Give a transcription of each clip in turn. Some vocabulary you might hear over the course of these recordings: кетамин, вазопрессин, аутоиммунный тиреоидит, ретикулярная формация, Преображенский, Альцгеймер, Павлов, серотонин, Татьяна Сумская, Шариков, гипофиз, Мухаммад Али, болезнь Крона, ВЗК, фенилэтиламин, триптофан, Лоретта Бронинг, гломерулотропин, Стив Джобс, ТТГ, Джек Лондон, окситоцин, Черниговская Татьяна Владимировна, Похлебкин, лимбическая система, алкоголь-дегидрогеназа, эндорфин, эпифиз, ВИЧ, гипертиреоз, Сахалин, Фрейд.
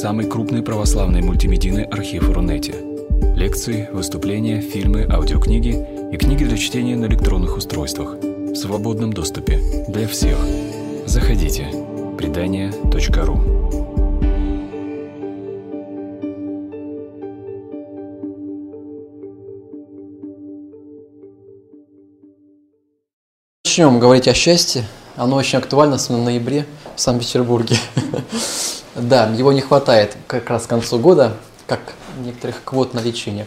самый крупный православный мультимедийный архив Рунете. Лекции, выступления, фильмы, аудиокниги и книги для чтения на электронных устройствах в свободном доступе для всех. Заходите. Предания.ру. Начнем говорить о счастье. Оно очень актуально, особенно в ноябре в Санкт-Петербурге. Да, его не хватает как раз к концу года, как некоторых квот на лечение.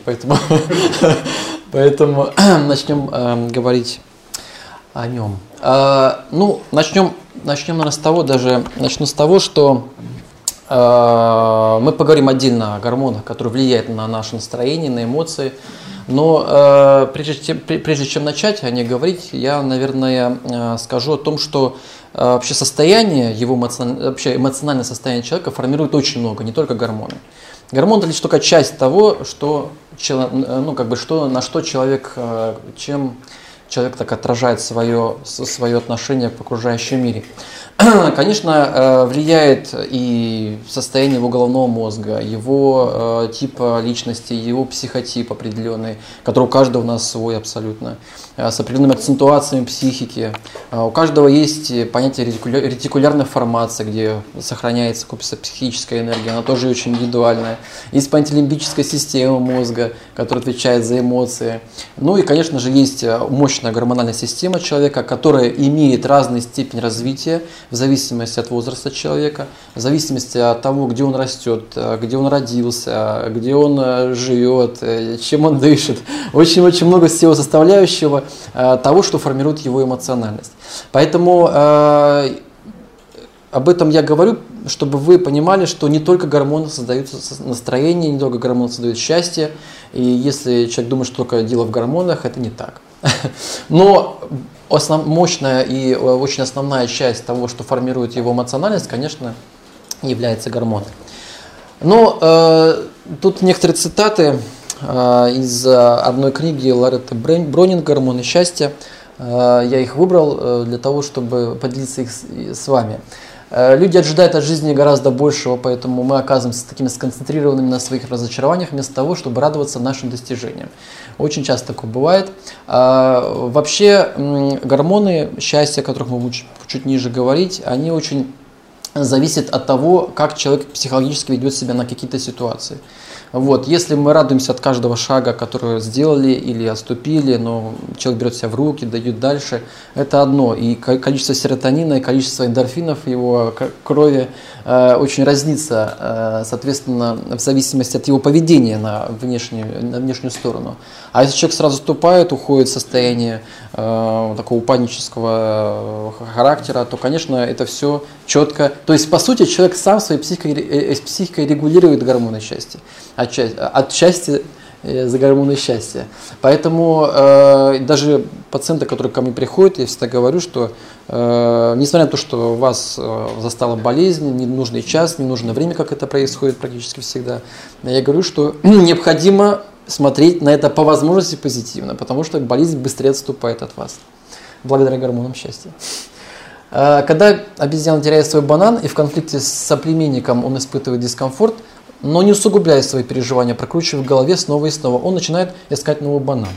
Поэтому начнем говорить о нем. Ну, начну с того, что мы поговорим отдельно о гормонах, которые влияют на наше настроение, на эмоции. Но прежде чем начать о ней говорить, я, наверное, скажу о том, что вообще состояние, эмоциональное состояние человека формирует очень много, не только гормоны. Гормоны – это лишь только часть того, чем человек так отражает свое отношение к окружающему миру. Конечно, влияет и состояние его головного мозга, его типа личности, его психотип определенный, который у каждого у нас свой абсолютно, с определенными акцентуациями психики. У каждого есть понятие ретикулярной формации, где сохраняется психическая энергия, она тоже очень индивидуальная. Есть понятие лимбической системы мозга, которая отвечает за эмоции. Ну и, конечно же, есть мощная гормональная система человека, которая имеет разную степень развития, в зависимости от возраста человека, в зависимости от того, где он растет, где он родился, где он живет, чем он дышит. Очень-очень много всего составляющего того, что формирует его эмоциональность. Поэтому об этом я говорю, чтобы вы понимали, что не только гормоны создают настроение, не только гормоны создают счастье. И если человек думает, что только дело в гормонах, это не так. Но мощная и очень основная часть того, что формирует его эмоциональность, конечно, является гормоны. Но тут некоторые цитаты из одной книги Лоретты Бронинг «Гормоны счастья». Я их выбрал для того, чтобы поделиться их с вами. Люди ожидают от жизни гораздо большего, поэтому мы оказываемся такими сконцентрированными на своих разочарованиях, вместо того, чтобы радоваться нашим достижениям. Очень часто такое бывает. Вообще гормоны счастья, о которых мы будем чуть ниже говорить, они очень зависят от того, как человек психологически ведет себя на какие-то ситуации. Вот. Если мы радуемся от каждого шага, который сделали или отступили, но человек берет себя в руки, дает дальше, это одно. И количество серотонина, и количество эндорфинов в его крови очень разнится, соответственно, в зависимости от его поведения на внешнюю сторону. А если человек сразу отступает, уходит в состояние такого панического характера, то, конечно, это все четко. То есть, по сути, человек сам своей психикой регулирует гормоны счастья. От счастья за гормоны счастья. Поэтому даже пациенты, которые ко мне приходят, я всегда говорю, что несмотря на то, что вас застала болезнь, ненужный час, ненужное время, как это происходит практически всегда, я говорю, что необходимо смотреть на это по возможности позитивно, потому что болезнь быстрее отступает от вас, благодаря гормонам счастья. Когда обезьяна теряет свой банан и в конфликте с соплеменником он испытывает дискомфорт, но не усугубляя свои переживания, прокручивая в голове снова и снова, он начинает искать новый банан.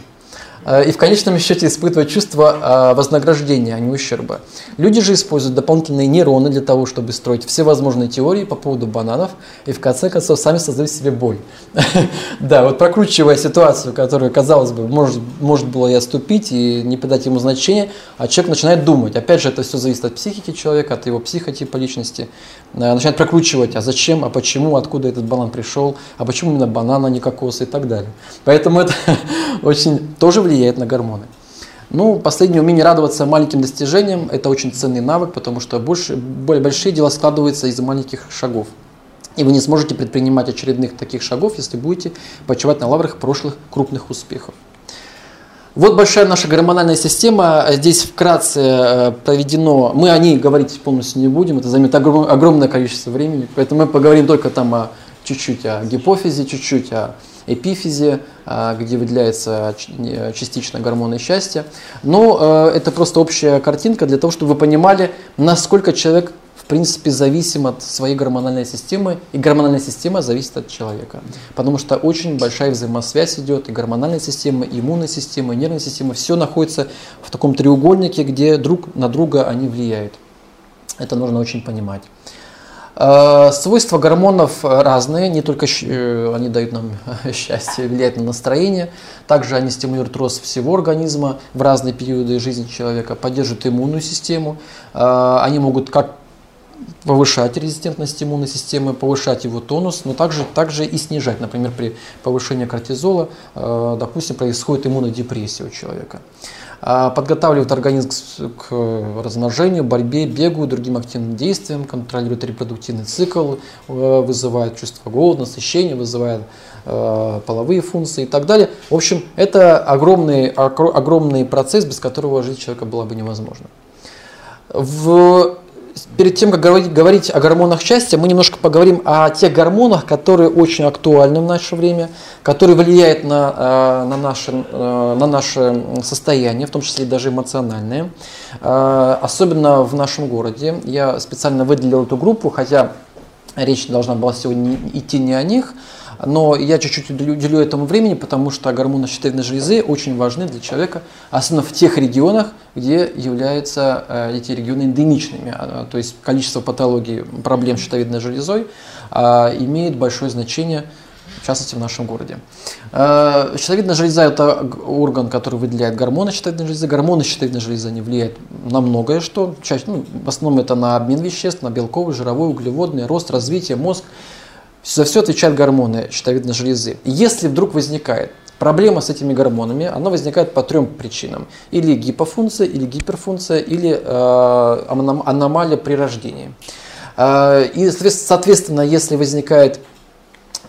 И в конечном счете испытывает чувство вознаграждения, а не ущерба. Люди же используют дополнительные нейроны для того, чтобы строить всевозможные теории по поводу бананов и в конце концов сами создают себе боль. Да, вот прокручивая ситуацию, которую, казалось бы, может было и отступить, и не придать ему значения, а человек начинает думать. Опять же, это все зависит от психики человека, от его психотипа личности. Начинает прокручивать, а зачем, а почему, откуда этот банан пришел, а почему именно банан, а не кокосы и так далее. Поэтому это очень тоже влияет на гормоны. Ну, последнее умение радоваться маленьким достижениям – это очень ценный навык, потому что большие дела складываются из маленьких шагов. И вы не сможете предпринимать очередных таких шагов, если будете почивать на лаврах прошлых крупных успехов. Вот большая наша гормональная система. Здесь вкратце проведено, мы о ней говорить полностью не будем, это займет огромное количество времени, поэтому мы поговорим только чуть-чуть о гипофизе, чуть-чуть о эпифизе, где выделяется частично гормоны счастья. Но это просто общая картинка для того, чтобы вы понимали, насколько человек в принципе, зависим от своей гормональной системы, и гормональная система зависит от человека. Потому что очень большая взаимосвязь идет, и гормональная система, и иммунная система, и нервная система, все находится в таком треугольнике, где друг на друга они влияют. Это нужно очень понимать. Свойства гормонов разные, не только они дают нам счастье, влияют на настроение, также они стимулируют рост всего организма в разные периоды жизни человека, поддерживают иммунную систему, они могут как повышать резистентность иммунной системы, повышать его тонус, но также и снижать. Например, при повышении кортизола, допустим, происходит иммунодепрессия у человека. Подготавливает организм к размножению, борьбе, бегу, другим активным действиям, контролирует репродуктивный цикл, вызывает чувство голода, насыщения, вызывает половые функции и так далее. В общем, это огромный процесс, без которого жизнь человека была бы невозможна. Перед тем, как говорить о гормонах счастья, мы немножко поговорим о тех гормонах, которые очень актуальны в наше время, которые влияют на наше состояние, в том числе даже эмоциональное, особенно в нашем городе. Я специально выделил эту группу, хотя речь должна была сегодня идти не о них, но я чуть-чуть уделю этому времени, потому что гормоны щитовидной железы очень важны для человека, особенно в тех регионах, где являются эти регионы эндемичными. То есть количество патологий, проблем с щитовидной железой имеет большое значение, в частности, в нашем городе. Щитовидная железа – это орган, который выделяет гормоны щитовидной железы. Гормоны щитовидной железы не влияют на многое что. В основном это на обмен веществ, на белковый, жировой, углеводный, рост, развитие, мозг. За все отвечают гормоны щитовидной железы. Если вдруг возникает проблема с этими гормонами, она возникает по трем причинам. Или гипофункция, или гиперфункция, или аномалия при рождении. И, соответственно, если возникает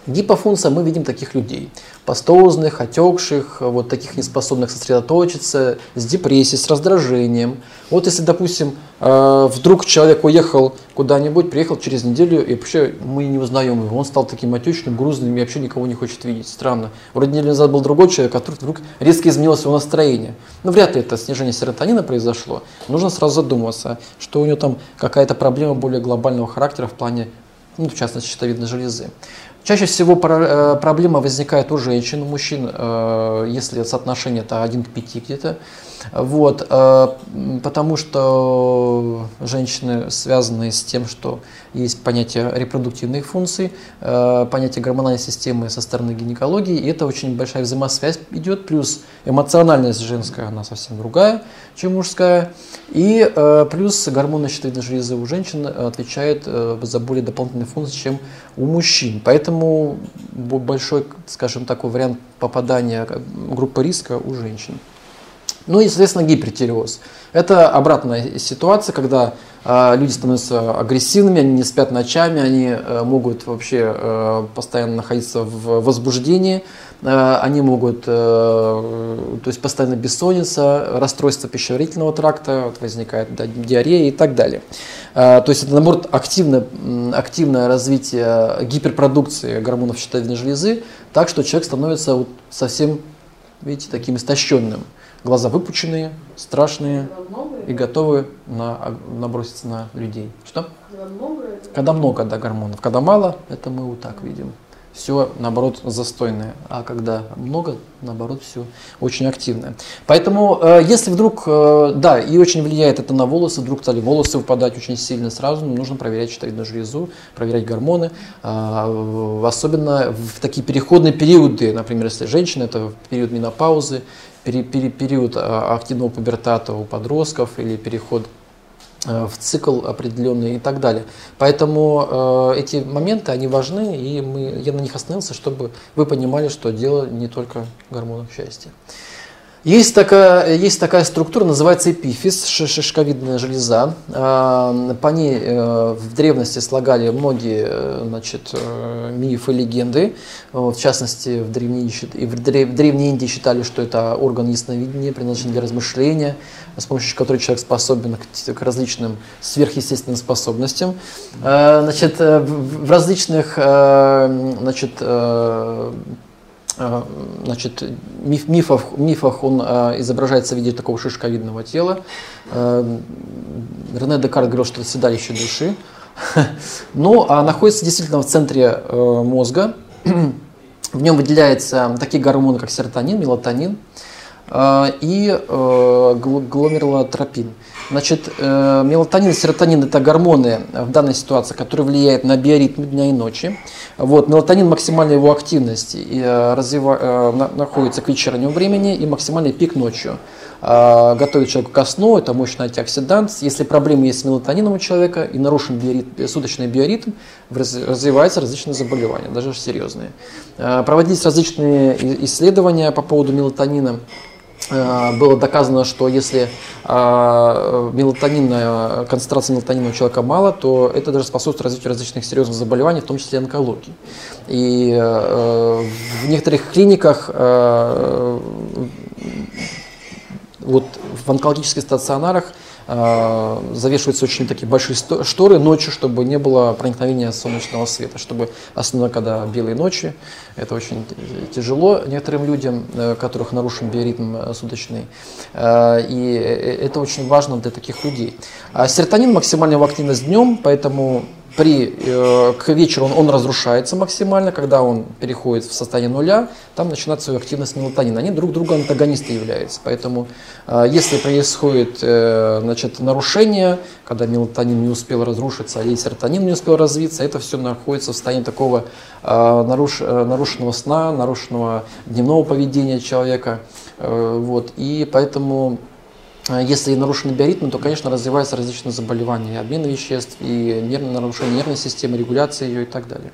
гипофункция, мы видим таких людей. Пастозных, отекших, вот таких неспособных сосредоточиться, с депрессией, с раздражением. Вот если, допустим, вдруг человек уехал куда-нибудь, приехал через неделю, и вообще мы не узнаем его, он стал таким отечным, грузным, и вообще никого не хочет видеть. Странно. Вроде неделю назад был другой человек, а тут вдруг резко изменилось его настроение. Но вряд ли это снижение серотонина произошло. Нужно сразу задуматься, что у него там какая-то проблема более глобального характера в плане, ну, в частности, щитовидной железы. Чаще всего проблема возникает у женщин, у мужчин, если соотношение это 1:5 где-то. Вот, потому что женщины связаны с тем, что есть понятие репродуктивных функций, понятие гормональной системы со стороны гинекологии, и это очень большая взаимосвязь идет, плюс эмоциональность женская, она совсем другая, чем мужская, и плюс гормоны щитовидной железы у женщин отвечают за более дополнительные функции, чем у мужчин. Поэтому большой, скажем, такой вариант попадания группы риска у женщин. Ну и, соответственно, гипертиреоз. Это обратная ситуация, когда люди становятся агрессивными, они не спят ночами, они могут вообще постоянно находиться в возбуждении, они могут постоянно бессонница, расстройство пищеварительного тракта, вот возникает диарея и так далее. То есть это, наоборот, активное развитие гиперпродукции гормонов щитовидной железы, так что человек становится вот совсем, видите, таким истощенным. Глаза выпученные, страшные и готовы наброситься на людей. Что? Когда много, да, гормонов. Когда мало, это мы вот так видим. Все, наоборот, застойное. А когда много, наоборот, все очень активное. Поэтому, если вдруг, да, и очень влияет это на волосы, вдруг стали волосы выпадать очень сильно сразу, нужно проверять щитовидную железу, проверять гормоны. Особенно в такие переходные периоды, например, если женщина, это период менопаузы, период активного пубертата у подростков или переход в цикл определенный и так далее. Поэтому эти моменты, они важны, и я на них остановился, чтобы вы понимали, что дело не только в гормонах счастья. Есть такая структура, называется эпифиз, шишковидная железа. По ней в древности слагали многие, значит, мифы, легенды. В частности, в Древней Индии считали, что это орган ясновидения, предназначен для размышления, с помощью которого человек способен к различным сверхъестественным способностям. Значит, в различных Значит, в мифах он изображается в виде такого шишковидного тела. Рене Декарт говорил, что это седалище души. Но находится действительно в центре мозга. В нем выделяются такие гормоны, как серотонин, мелатонин и гломерулотропин. Значит, мелатонин и серотонин – это гормоны в данной ситуации, которые влияют на биоритм дня и ночи. Вот, мелатонин, максимальная его активность находится к вечернему времени и максимальный пик ночью. Готовит человека ко сну, это мощный антиоксидант. Если проблемы есть с мелатонином у человека и нарушен суточный биоритм, развиваются различные заболевания, даже серьезные. Проводились различные исследования по поводу мелатонина. Было доказано, что если концентрация мелатонина у человека мало, то это даже способствует развитию различных серьезных заболеваний, в том числе онкологии. И в некоторых клиниках, вот в онкологических стационарах, завешиваются очень такие большие шторы ночью, чтобы не было проникновения солнечного света, чтобы, особенно когда белые ночи, это очень тяжело некоторым людям, у которых нарушен биоритм суточный, и это очень важно для таких людей. А серотонин максимально активен днем, поэтому к вечеру он разрушается максимально, когда он переходит в состояние нуля, там начинает свою активность мелатонин. Они друг друга антагонисты являются, поэтому если происходит нарушение, когда мелатонин не успел разрушиться, и серотонин не успел развиться, это все находится в состоянии такого нарушенного сна, нарушенного дневного поведения человека. Вот, и поэтому... Если нарушены биоритмы, то, конечно, развиваются различные заболевания, обмена веществ, и нарушение нервной системы, регуляции ее и так далее.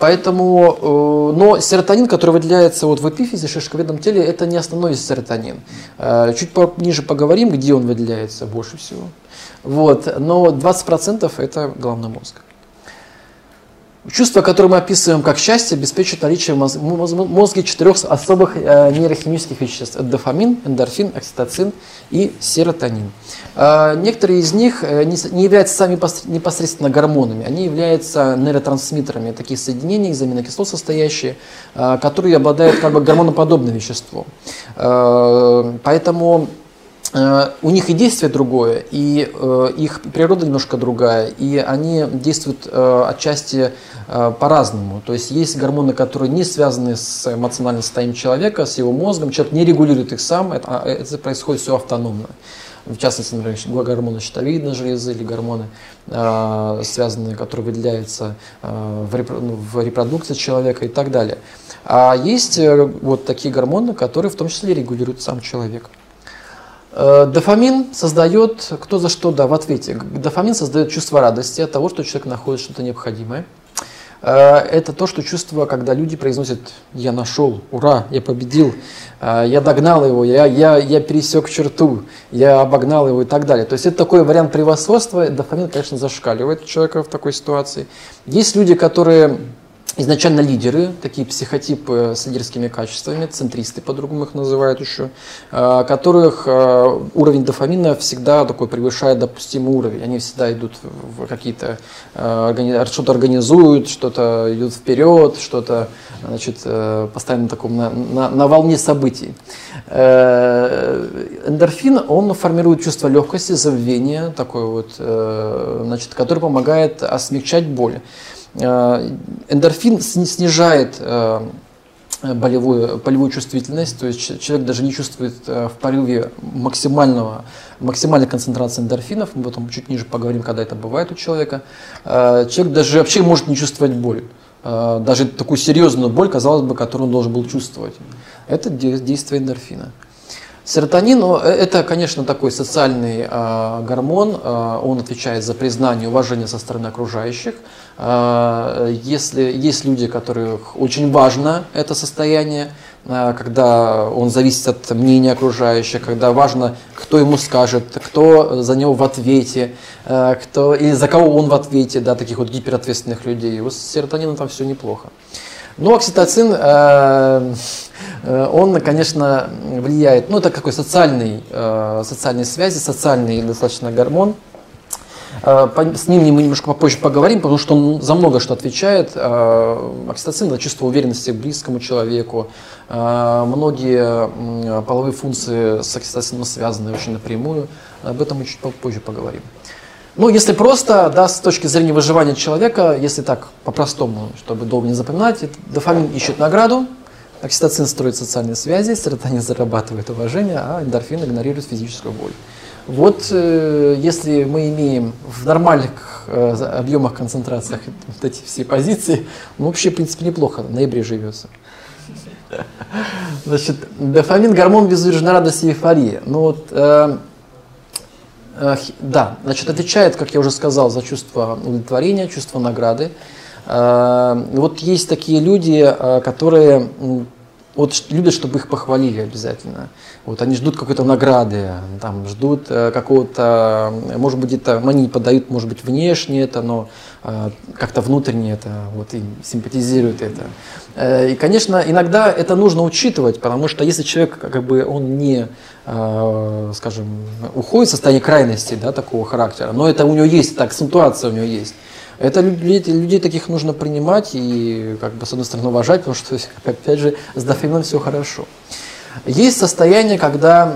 Поэтому, но серотонин, который выделяется вот в эпифизе, в шишковидном теле, это не основной серотонин. Чуть ниже поговорим, где он выделяется больше всего. Вот, но 20% это головной мозг. Чувство, которое мы описываем как счастье, обеспечивает наличие в мозге 4 особых нейрохимических веществ. Это дофамин, эндорфин, окситоцин и серотонин. Некоторые из них не являются сами непосредственно гормонами, они являются нейротрансмиттерами, такие соединения из аминокислот состоящие, которые обладают как бы гормоноподобным веществом. Поэтому... У них и действие другое, и их природа немножко другая, и они действуют отчасти по-разному. То есть есть гормоны, которые не связаны с эмоциональным состоянием человека, с его мозгом, человек не регулирует их сам, это происходит все автономно. В частности, например, гормоны щитовидной железы или гормоны, связанные, которые выделяются в репродукции человека и так далее. А есть вот такие гормоны, которые в том числе регулируют сам человек. Дофамин создает, кто за что, да, в ответе. Дофамин создает чувство радости от того, что человек находит что-то необходимое. Это то, что чувство, когда люди произносят «я нашел», «ура», «я победил», «я догнал его», «я пересек черту», «я обогнал его» и так далее. То есть это такой вариант превосходства. Дофамин, конечно, зашкаливает у человека в такой ситуации. Есть люди, которые... Изначально лидеры, такие психотипы с лидерскими качествами, центристы по-другому их называют еще, которых уровень дофамина всегда такой превышает допустимый уровень. Они всегда идут в какие-то, что-то организуют, что-то идут вперед, что-то, значит, постоянно таком на волне событий. Эндорфин, он формирует чувство легкости, забвения, такое вот, значит, который помогает смягчать боль. Эндорфин снижает болевую чувствительность, то есть человек даже не чувствует в порыве максимальной концентрации эндорфинов, мы потом чуть ниже поговорим, когда это бывает у человека. Человек даже вообще может не чувствовать боль, даже такую серьезную боль, казалось бы, которую он должен был чувствовать. Это действие эндорфина. Серотонин, это, конечно, такой социальный гормон, он отвечает за признание и уважение со стороны окружающих. Если есть люди, которых очень важно это состояние, когда он зависит от мнения окружающих, когда важно, кто ему скажет, кто за него в ответе, или за кого он в ответе, да, таких вот гиперответственных людей. У серотонина там все неплохо. Но окситоцин, он, конечно, влияет, ну, это какой социальной связи, социальный достаточно гормон. С ним мы немножко попозже поговорим, потому что он за много что отвечает. Окситоцин – это чувство уверенности к близкому человеку. Многие половые функции с окситоцином связаны очень напрямую. Об этом мы чуть попозже поговорим. Ну, если просто, да, с точки зрения выживания человека, если так по-простому, чтобы долго не запоминать, дофамин ищет награду, окситоцин строит социальные связи, серотонин зарабатывает уважение, а эндорфин игнорирует физическую боль. Вот если мы имеем в нормальных объемах, концентрациях вот эти все позиции, ну, вообще, в принципе, неплохо, в ноябре живется. Значит, дофамин – гормон безудержной радости и эйфории. Ну, вот, да, значит, отвечает, как я уже сказал, за чувство удовлетворения, чувство награды. Вот есть такие люди, которые вот, любят, чтобы их похвалили обязательно. Вот, они ждут какой-то награды, там, ждут какого-то, может быть, где-то они подают, может быть, внешне это, но как-то внутренне это, вот, им симпатизирует это. И, конечно, иногда это нужно учитывать, потому что если человек, как бы, он не, скажем, уходит в состояние крайности, да, такого характера, но это у него есть, так, акцентуация у него есть. Это людей таких нужно принимать и, как бы, с одной стороны, уважать, потому что, опять же, с дофамином все хорошо. Есть состояние, когда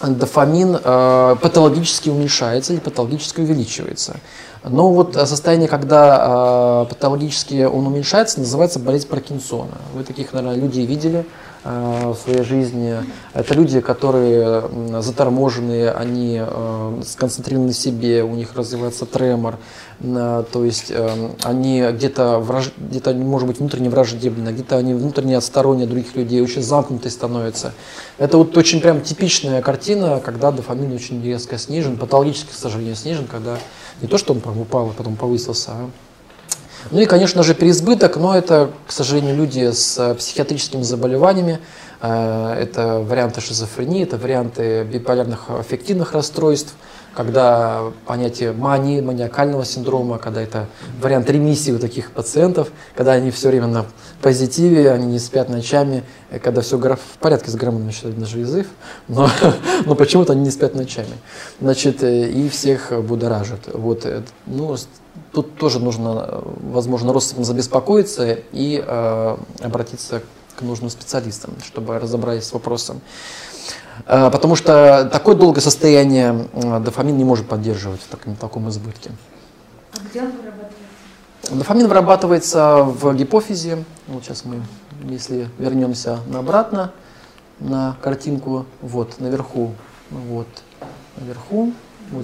дофамин патологически уменьшается или патологически увеличивается. Но вот состояние, когда патологически он уменьшается, называется болезнь Паркинсона. Вы таких, наверное, людей видели в своей жизни. Это люди, которые заторможенные, они сконцентрированы в себе, у них развивается тремор, то есть они где-то может быть, внутренне враждебны, где-то они внутренне отсторонние от других людей, очень замкнутые становятся. Это вот очень прям типичная картина, когда дофамин очень резко снижен, патологически, к сожалению, снижен, когда не то, что он прям упал, а потом повысился, а... Ну и, конечно же, переизбыток, но это, к сожалению, люди с психиатрическими заболеваниями, это варианты шизофрении, это варианты биполярных аффективных расстройств, когда понятие мании, маниакального синдрома, когда это вариант ремиссии у таких пациентов, когда они все время на позитиве, они не спят ночами, когда все в порядке с гормонами, даже язык, но почему-то они не спят ночами. Значит, и всех будоражат. Вот, ну, тут тоже нужно, возможно, родственникам забеспокоиться и обратиться к нужным специалистам, чтобы разобрались с вопросом. Потому что такое долгое состояние дофамин не может поддерживать в таком избытке. А где он вырабатывается? Дофамин вырабатывается в гипофизе. Вот сейчас мы, если вернемся обратно на картинку, вот наверху, вот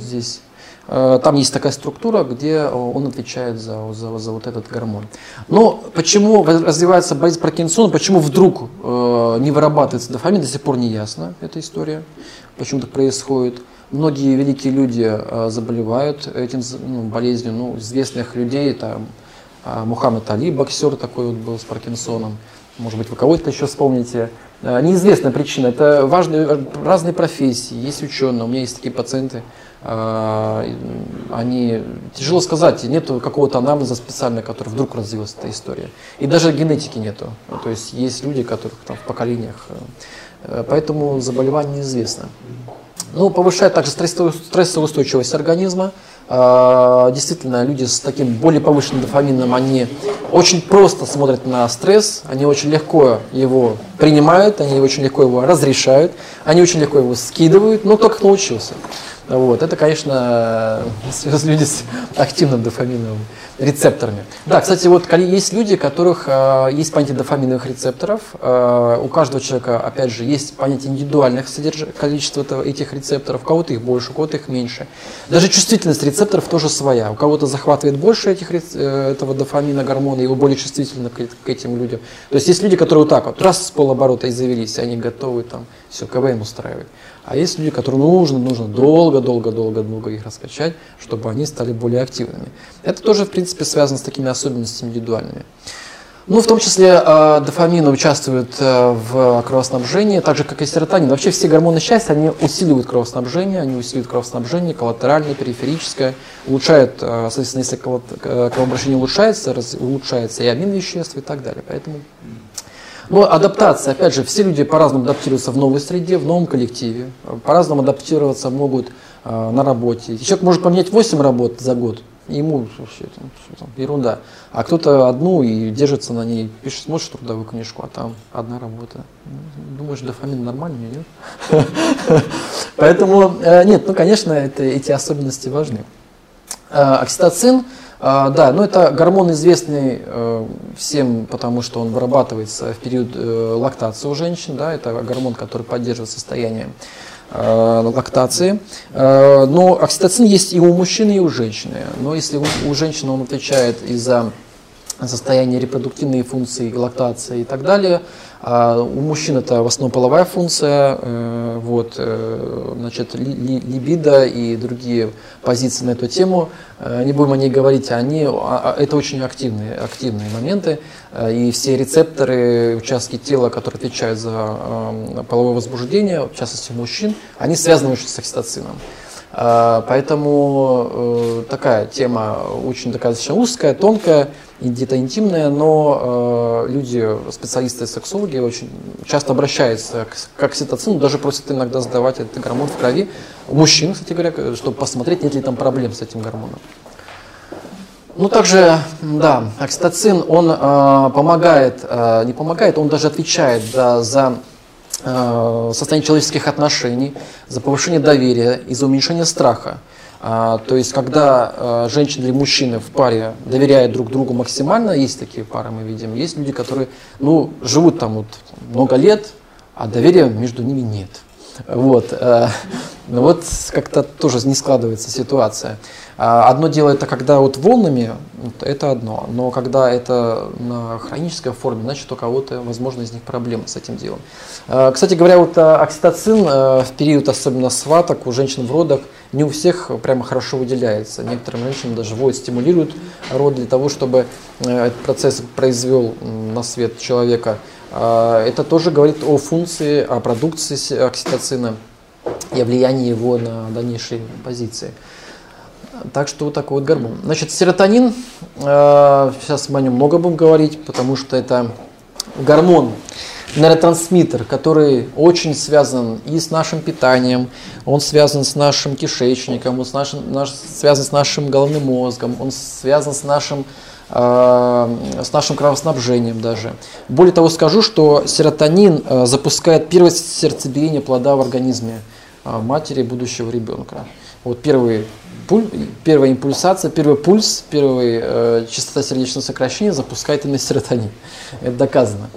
здесь. Там есть такая структура, где он отвечает за вот этот гормон. Но почему развивается болезнь Паркинсона, почему вдруг не вырабатывается дофамин, до сих пор не ясно эта история, почему так происходит. Многие великие люди заболевают этим, ну, болезнью, ну, известных людей, там Мухаммад Али, боксер такой вот был с Паркинсоном, может быть, вы кого-то еще вспомните. Неизвестная причина, это важные, разные профессии, есть ученые, у меня есть такие пациенты, они, тяжело сказать, нету какого-то анамнеза специального, который вдруг развилась эта история. И даже генетики нету, то есть есть люди, которых там в поколениях, поэтому заболевание неизвестно. Ну, повышает также стрессоустойчивость организма. Действительно, люди с таким более повышенным дофамином, они очень просто смотрят на стресс, они очень легко его принимают, они очень легко его разрешают, они очень легко его скидывают, но только научился. Вот. Это, конечно, люди с активным дофаминовым рецепторами. Да, кстати, вот есть люди, у которых есть понятие дофаминовых рецепторов. У каждого человека, опять же, есть понятие индивидуальных количества этих рецепторов. У кого-то их больше, у кого-то их меньше. Даже чувствительность рецепторов тоже своя. У кого-то захватывает больше этого дофамина, гормона, его более чувствительно к этим людям. То есть есть люди, которые вот так вот, раз с полоборота и завелись, они готовы там все, КВМ устраивать. А есть люди, которым нужно долго-долго-долго-долго их раскачать, чтобы они стали более активными. Это тоже, в принципе, связано с такими особенностями индивидуальными. Ну, в том числе дофамин участвует в кровоснабжении, так же, как и серотонин. Вообще все гормоны счастья, они усиливают кровоснабжение коллатеральное, периферическое, улучшают, соответственно, если кровообращение улучшается и обмен веществ и так далее. Поэтому... Но адаптация, опять же, все люди по-разному адаптируются в новой среде, в новом коллективе. По-разному адаптироваться могут на работе. Человек может поменять 8 работ за год, и ему вообще там, ерунда. А кто-то одну и держится на ней, пишет, смотришь трудовую книжку, а там одна работа. Думаешь, дофамин нормальный, нет? Поэтому, нет, ну, конечно, эти особенности важны. Окситоцин, да, но это гормон, известный всем, потому что он вырабатывается в период лактации у женщин, да, это гормон, который поддерживает состояние лактации. Но окситоцин есть и у мужчины, и у женщины. Но если у женщины он отвечает и за состояние репродуктивной функции, лактации и так далее, у мужчин это в основном половая функция, вот, значит, либидо и другие позиции на эту тему, не будем о ней говорить, они, это очень активные моменты, и все рецепторы, участки тела, которые отвечают за половое возбуждение, в частности у мужчин, они связаны очень с окситоцином. Поэтому такая тема очень достаточно узкая, тонкая, где-то интимная, но люди, специалисты, сексологи очень часто обращаются к окситоцину, даже просят иногда сдавать этот гормон в крови у мужчин, кстати говоря, чтобы посмотреть, нет ли там проблем с этим гормоном. Ну, также, да, окситоцин, он не помогает, он даже отвечает, да, за состояние человеческих отношений, за повышение доверия и за уменьшение страха. То есть, когда женщина или мужчина в паре доверяют друг другу максимально, есть такие пары, мы видим, есть люди, которые, ну, живут там вот много лет, а доверия между ними нет. Вот, вот как-то тоже не складывается ситуация. Одно дело это когда вот волнами, это одно, но когда это на хронической форме, значит у кого-то, возможно, из них проблемы с этим делом. Кстати говоря, вот окситоцин в период особенно схваток у женщин в родах не у всех прямо хорошо выделяется. Некоторым женщинам даже вводят, стимулируют род для того, чтобы этот процесс произвел на свет человека. Это тоже говорит о функции, о продукции окситоцина и о влиянии его на дальнейшие позиции. Так что вот такой вот гормон. Значит, серотонин, сейчас мы о нем много будем говорить, потому что это гормон, нейротрансмиттер, который очень связан и с нашим питанием, он связан с нашим кишечником, он связан с нашим головным мозгом, он связан с нашим кровоснабжением даже. Более того, скажу, что серотонин запускает первое сердцебиение плода в организме матери будущего ребенка. Вот первая импульсация, первый пульс, первая частота сердечного сокращения запускает именно серотонин. Это доказано.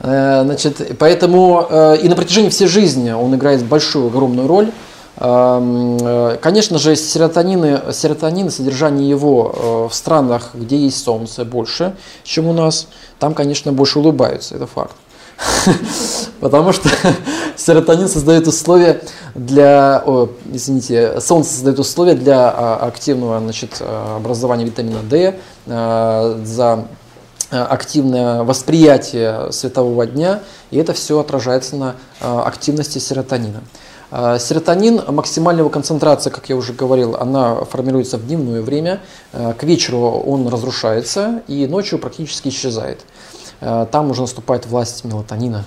Значит, поэтому и на протяжении всей жизни он играет большую, огромную роль. Конечно же, серотонин, содержание его в странах, где есть солнце, больше, чем у нас, там, конечно, больше улыбаются, это факт. Потому что серотонин создает условия для, извините, солнце создает условия для активного, значит, образования витамина D, за активное восприятие светового дня, и это все отражается на активности серотонина. Серотонин, максимальная его концентрация, как я уже говорил, она формируется в дневное время, к вечеру он разрушается и ночью практически исчезает. Там уже наступает власть мелатонина.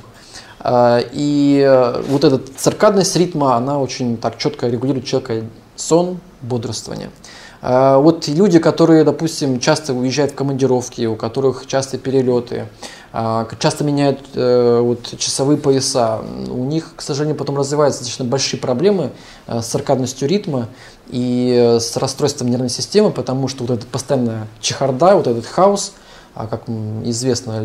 И вот эта циркадность ритма, она очень так четко регулирует человека сон, бодрствование. Вот люди, которые, допустим, часто уезжают в командировки, у которых часто перелеты, часто меняют вот часовые пояса, у них, к сожалению, потом развиваются достаточно большие проблемы с циркадностью ритма и с расстройством нервной системы, потому что вот эта постоянная чехарда, вот этот хаос, а как известно,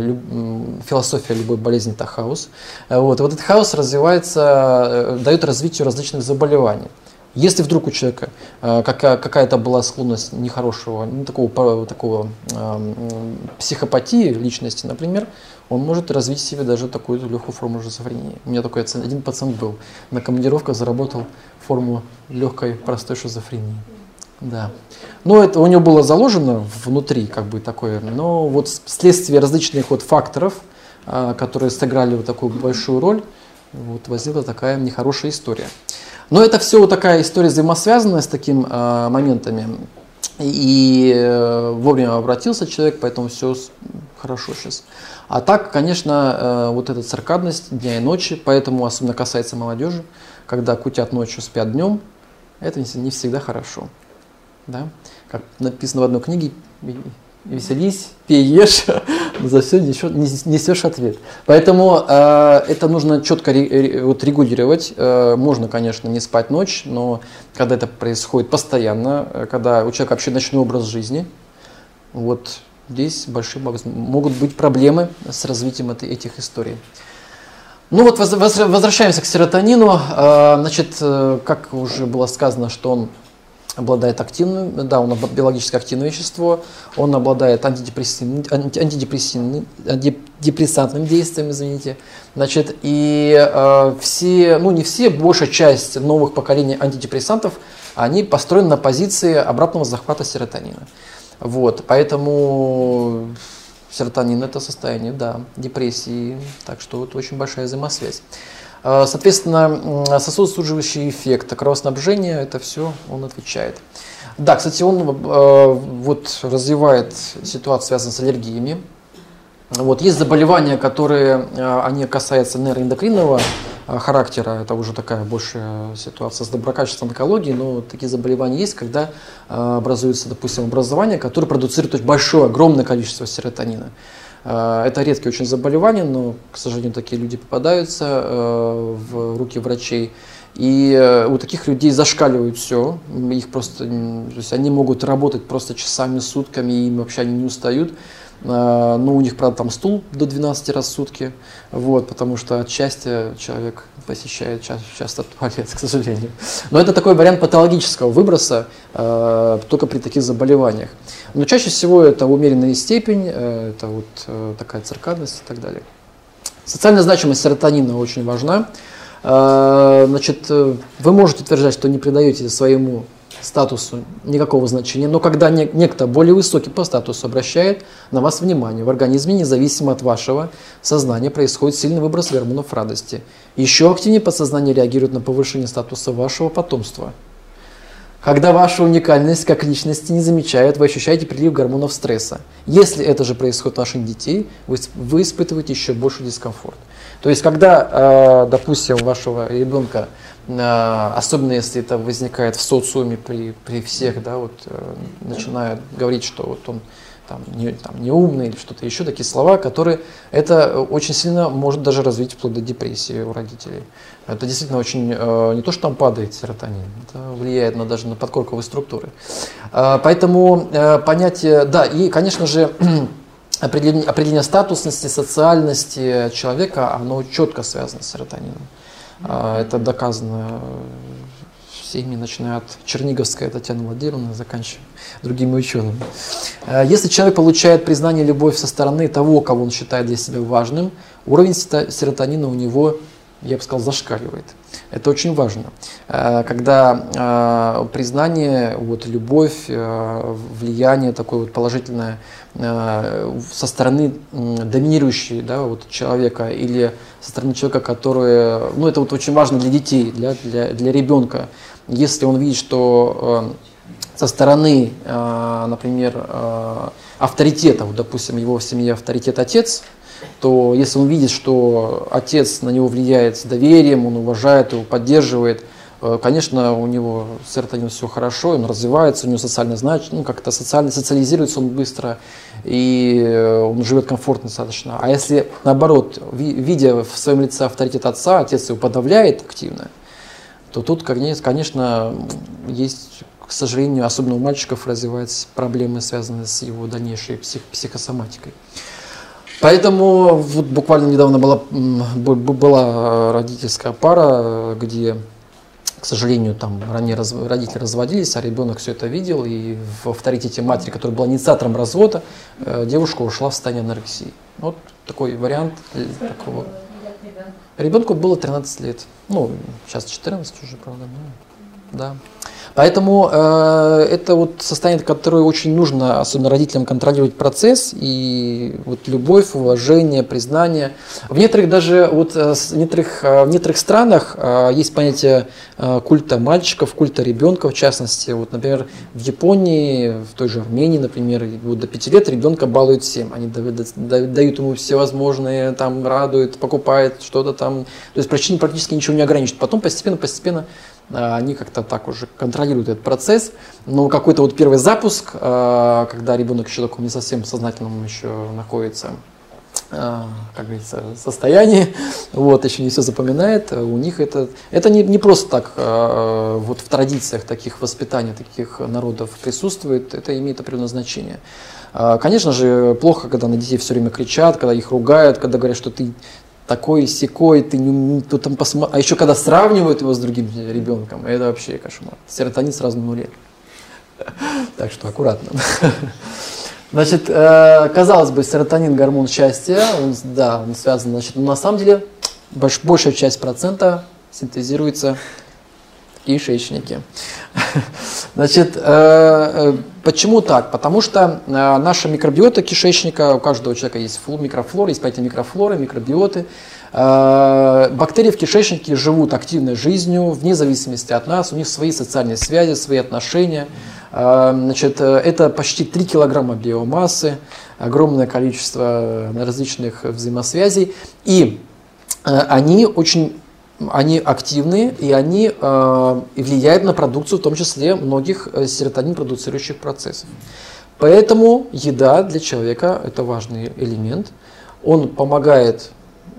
философия любой болезни – это хаос. Вот этот хаос развивается, дает развитию различных заболеваний. Если вдруг у человека какая-то была склонность нехорошего, ну, такого психопатии личности, например, он может развить себе даже такую легкую форму шизофрении. У меня такой один пациент был, на командировках заработал форму легкой простой шизофрении. Да. Но это у него было заложено внутри, как бы такое, но вот вследствие различных вот факторов, которые сыграли вот такую большую роль, вот возникла такая нехорошая история. Но это все вот такая история взаимосвязанная с такими моментами. И вовремя обратился человек, поэтому все хорошо сейчас. А так, конечно, вот эта циркадность дня и ночи, поэтому особенно касается молодежи, когда кутят ночью, спят днем, это не всегда хорошо. Да? Как написано в одной книге, веселись, пей, ешь, за все несешь ответ. Поэтому это нужно четко регулировать. Можно, конечно, не спать ночь, но когда это происходит постоянно, когда у человека вообще ночной образ жизни, вот здесь большие могут быть проблемы с развитием этих историй. Ну вот, возвращаемся к серотонину. Значит, как уже было сказано, что он обладает активным, да, он биологически активное вещество, он обладает антидепрессантным действием, извините. Значит, и все, ну не все, большая часть новых поколений антидепрессантов, они построены на позиции обратного захвата серотонина. Вот, поэтому серотонин – это состояние, да, депрессии, так что вот очень большая взаимосвязь. Соответственно, сосудосуживающий эффект, кровоснабжение, это все он отвечает. Да, кстати, он вот развивает ситуацию, связанную с аллергиями. Вот, есть заболевания, которые они касаются нейроэндокринного характера, это уже такая большая ситуация с доброкачественной онкологией, но такие заболевания есть, когда образуются, допустим, образования, которые продуцируют очень большое, огромное количество серотонина. Это редкие очень заболевания, но, к сожалению, такие люди попадаются в руки врачей. И у таких людей зашкаливает все, их просто, то есть они могут работать просто часами, сутками, и вообще они не устают. Ну, у них, правда, там стул до 12 раз в сутки, вот, потому что от счастья человек посещает часто туалет, к сожалению. Но это такой вариант патологического выброса только при таких заболеваниях. Но чаще всего это умеренная степень, это вот такая циркадность и так далее. Социальная значимость серотонина очень важна. Значит, вы можете утверждать, что не придаете своему статусу никакого значения, но когда некто более высокий по статусу обращает на вас внимание, в организме, независимо от вашего сознания, происходит сильный выброс гормонов радости. Еще активнее подсознание реагирует на повышение статуса вашего потомства. Когда вашу уникальность как личности не замечают, вы ощущаете прилив гормонов стресса. Если это же происходит в ваших детей, вы испытываете еще больше дискомфорт. То есть, когда, допустим, у вашего ребенка, особенно если это возникает в социуме при всех, да, вот, начинают говорить, что вот он там, неумный или что-то еще, такие слова, которые это очень сильно может даже развить вплоть до депрессии у родителей. Это действительно очень, не то что там падает серотонин, это влияет на, даже на подкорковые структуры. Поэтому понятие, да, и, конечно же, определение статусности, социальности человека, оно четко связано с серотонином. Это доказано всеми, начиная от Черниговской Татьяны Владимировны, заканчивая другими учеными. Если человек получает признание и любовь со стороны того, кого он считает для себя важным, уровень серотонина у него, я бы сказал, зашкаливает. Это очень важно. Когда признание, вот, любовь, влияние такое вот положительное со стороны доминирующей, да, вот, человека или со стороны человека, который… Ну, это вот очень важно для детей, для ребенка. Если он видит, что со стороны, например, авторитета, вот, допустим, его в семье авторитет отец, то если он видит, что отец на него влияет с доверием, он уважает его, поддерживает, конечно, у него с серотонином все хорошо, он развивается, у него социальная значимость, ну, как-то социализируется он быстро, и он живет комфортно достаточно. А если, наоборот, видя в своем лице авторитет отца, отец его подавляет активно, то тут, конечно, есть, к сожалению, особенно у мальчиков развиваются проблемы, связанные с его дальнейшей психосоматикой. Поэтому вот буквально недавно была родительская пара, где, к сожалению, там ранее родители разводились, а ребенок все это видел, и в авторитете матери, которая была инициатором развода, девушка ушла в состояние анорексии. Вот такой вариант. Такого. Ребенку было 13 лет, ну сейчас 14 уже, правда. Да. Поэтому это вот состояние, которое очень нужно, особенно родителям, контролировать процесс, и вот любовь, уважение, признание. В некоторых даже, вот, в некоторых странах есть понятие культа мальчиков, культа ребенка, в частности, вот, например, в Японии, в той же Армении, например, вот, до 5 лет ребенка балуют всем, они дают ему всевозможные, там, радуют, покупают что-то там, то есть практически ничего не ограничивают, потом постепенно они как-то так уже контролируют этот процесс. Но какой-то вот первый запуск, когда ребенок еще в таком не совсем сознательном еще находится, как говорится, состоянии, вот, еще не все запоминает, у них это не просто так вот в традициях таких воспитания, таких народов присутствует, это имеет определенное значение. Конечно же, плохо, когда на детей все время кричат, когда их ругают, когда говорят, что ты такой сякой, ты не то там посмотри. А еще когда сравнивают его с другим ребенком, это вообще кошмар. Серотонин сразу на нуле. Так что аккуратно. Значит, казалось бы, серотонин – гормон счастья, он связан, значит, но на самом деле большая часть процента синтезируется в кишечнике. Значит, почему так? Потому что наша микробиота кишечника, у каждого человека есть микрофлора, есть понятие микрофлоры, микробиоты. Бактерии в кишечнике живут активной жизнью, вне зависимости от нас, у них свои социальные связи, свои отношения. Значит, это почти 3 килограмма биомассы, огромное количество различных взаимосвязей. И они активны, и они влияют на продукцию, в том числе многих серотонин-продуцирующих процессов. Поэтому еда для человека – это важный элемент. Он помогает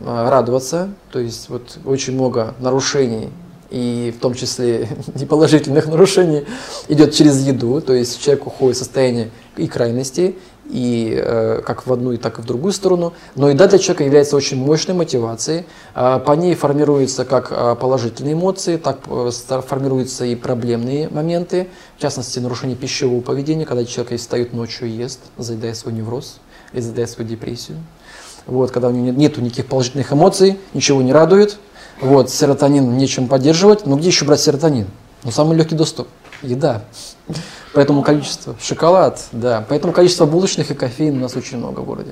радоваться, то есть вот очень много нарушений, и в том числе неположительных нарушений, идет через еду, то есть человек уходит в состояние и крайности, и как в одну, так и в другую сторону. Но еда для человека является очень мощной мотивацией, по ней формируются как положительные эмоции, так формируются и проблемные моменты, в частности, нарушение пищевого поведения, когда человек встает ночью и ест, заедая свой невроз, и заедая свою депрессию. Вот, когда у него нет никаких положительных эмоций, ничего не радует, вот, серотонин нечем поддерживать. Но где еще брать серотонин? Ну, самый легкий доступ – еда. Поэтому количество шоколад, да, поэтому количество булочных и кофеин у нас очень много в городе.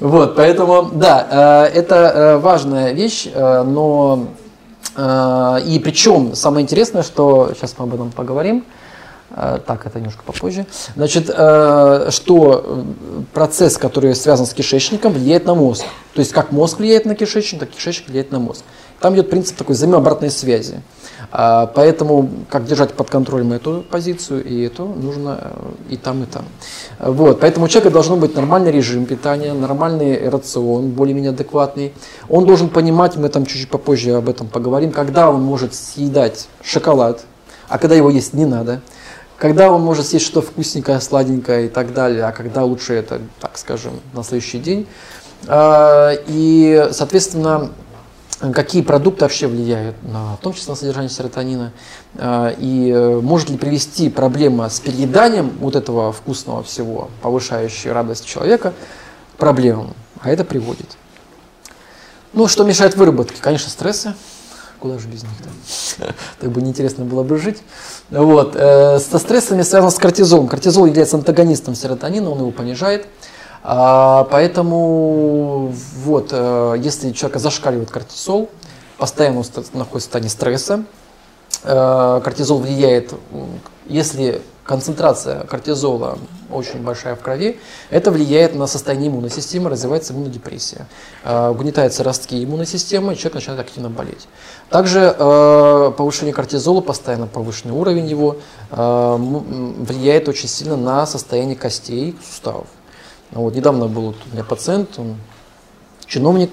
Вот, поэтому, да, это важная вещь, но и причем самое интересное, что сейчас мы об этом поговорим. Так, это немножко попозже. Значит, что процесс, который связан с кишечником, влияет на мозг. То есть, как мозг влияет на кишечник, так и кишечник влияет на мозг. Там идет принцип такой взаимообратной связи. Поэтому, как держать под контролем эту позицию и эту, нужно и там, и там. Вот. Поэтому у человека должен быть нормальный режим питания, нормальный рацион, более-менее адекватный. Он должен понимать, мы там чуть-чуть попозже об этом поговорим, когда он может съедать шоколад, а когда его есть не надо. Когда он может съесть что-то вкусненькое, сладенькое и так далее, а когда лучше это, так скажем, на следующий день. И, соответственно, какие продукты вообще влияют, в том числе на содержание серотонина, и может ли привести проблема с перееданием вот этого вкусного всего, повышающей радость человека, к проблемам, а это приводит. Ну, что мешает выработке? Конечно, стрессы. Куда же без них-то? Так бы неинтересно было бы жить. Вот. Со стрессами связан с кортизолом. Кортизол является антагонистом серотонина, он его понижает. Поэтому вот, если человека зашкаливает кортизол, постоянно он находится в состоянии стресса, кортизол влияет, если концентрация кортизола очень большая в крови, это влияет на состояние иммунной системы, развивается иммунодепрессия. Угнетаются ростки иммунной системы, и человек начинает активно болеть. Также повышение кортизола, постоянно повышенный уровень его, влияет очень сильно на состояние костей, суставов. Вот, недавно был у меня пациент, он чиновник,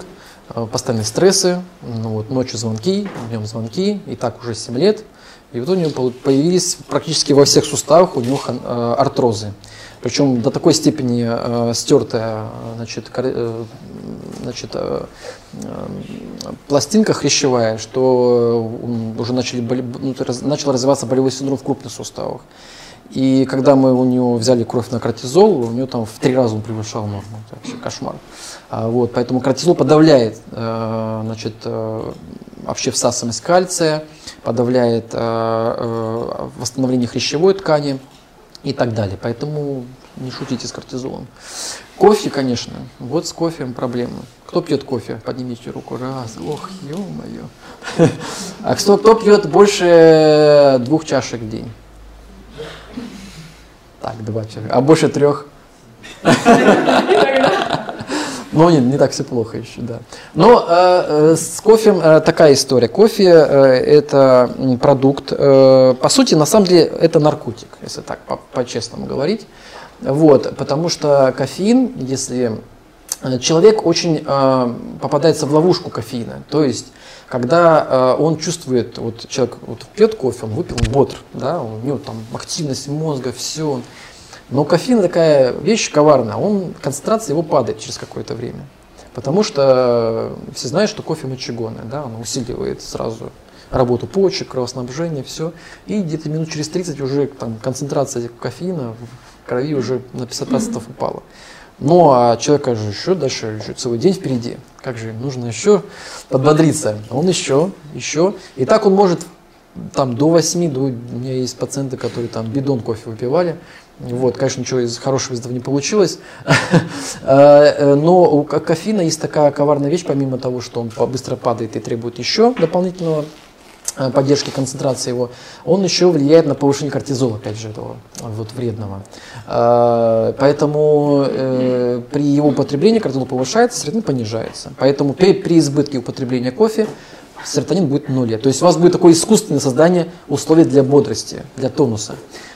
постоянные стрессы, вот, ночью звонки, днем звонки, и так уже 7 лет. И вот у него появились практически во всех суставах у него артрозы. Причем до такой степени стертая, пластинка хрящевая, что уже начал развиваться болевой синдром в крупных суставах. И когда мы у него взяли кровь на кортизол, у него там в 3 раза он превышал норму. Это вообще кошмар. Вот, поэтому кортизол подавляет, вообще всасываемость кальция, подавляет восстановление хрящевой ткани и так далее. Поэтому не шутите с кортизолом. Кофе, конечно. Вот с кофеем проблема. Кто пьет кофе? Поднимите руку. Раз. Ох, ё-моё. А кто пьет больше 2 чашек в день? Так, 2 человека. А больше 3? Ну, не так все плохо еще, да. Но с кофе такая история. Кофе это продукт, по сути, на самом деле, это наркотик, если так по-честному говорить. Вот, потому что кофеин, если человек очень попадается в ловушку кофеина, то есть, когда он чувствует, вот человек вот, пьет кофе, он выпил бодр, да, у него там активность мозга, все. Но кофеин такая вещь коварная, концентрация его падает через какое-то время. Потому что все знают, что кофе мочегонный, да, он усиливает сразу работу почек, кровоснабжение, все. И где-то минут через 30 уже там, концентрация кофеина в крови уже на 50% упала. Ну а человека же еще дальше, еще целый день впереди. Как же нужно еще подбодриться? Он еще. И так он может там до 8, у меня есть пациенты, которые там бидон кофе выпивали. Вот, конечно, ничего из хорошего из этого не получилось. Но у кофеина есть такая коварная вещь, помимо того, что он быстро падает и требует еще дополнительного поддержки концентрации его, он еще влияет на повышение кортизола, опять же, этого вот вредного. Поэтому при его употреблении кортизол повышается, серотонин понижается. Поэтому при избытке употребления кофе серотонин будет в нуле. То есть у вас будет такое искусственное создание условий для бодрости, для тонуса.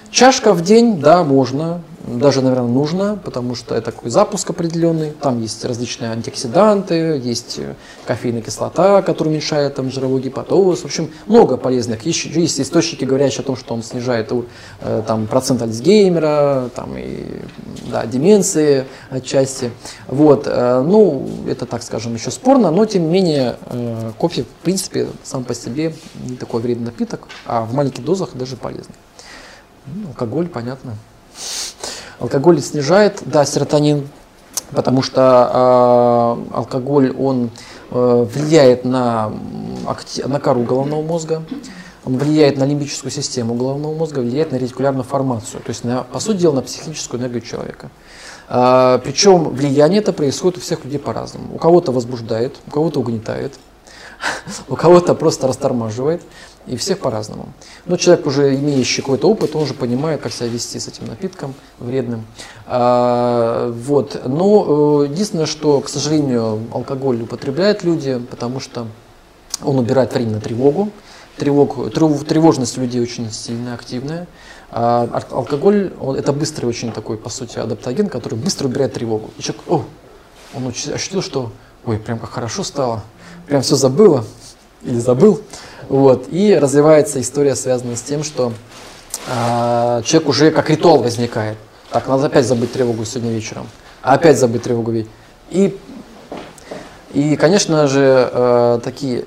Чашка в день, да, можно, даже, наверное, нужно, потому что это такой запуск определенный. Там есть различные антиоксиданты, есть кофейная кислота, которая уменьшает там, жировой гепатоз. В общем, много полезных. Еще есть источники, говорящие о том, что он снижает там, процент Альцгеймера, там, и, да, деменции отчасти. Вот. Ну, это, так скажем, еще спорно, но, тем не менее, кофе, в принципе, сам по себе не такой вредный напиток, а в маленьких дозах даже полезный. Алкоголь, понятно. Алкоголь снижает, да, серотонин, потому что алкоголь, он влияет на кору головного мозга, он влияет на лимбическую систему головного мозга, влияет на ретикулярную формацию, то есть, по сути дела, на психическую энергию человека. Причем влияние это происходит у всех людей по-разному. У кого-то возбуждает, у кого-то угнетает, у кого-то просто растормаживает. И всех по-разному. Но человек, уже имеющий какой-то опыт, он же понимает, как себя вести с этим напитком вредным. Вот. Но единственное, что, к сожалению, алкоголь употребляют люди, потому что он убирает время на тревогу. Тревожность у людей очень сильно активная. А алкоголь – это быстрый очень такой, по сути, адаптоген, который быстро убирает тревогу. И человек, он ощутил, что ой, прям как хорошо стало, прям все забыло. Или забыл, вот, и развивается история, связанная с тем, что человек уже как ритуал возникает. Так, надо опять забыть тревогу сегодня вечером, а опять забыть тревогу вечером. И конечно же, такие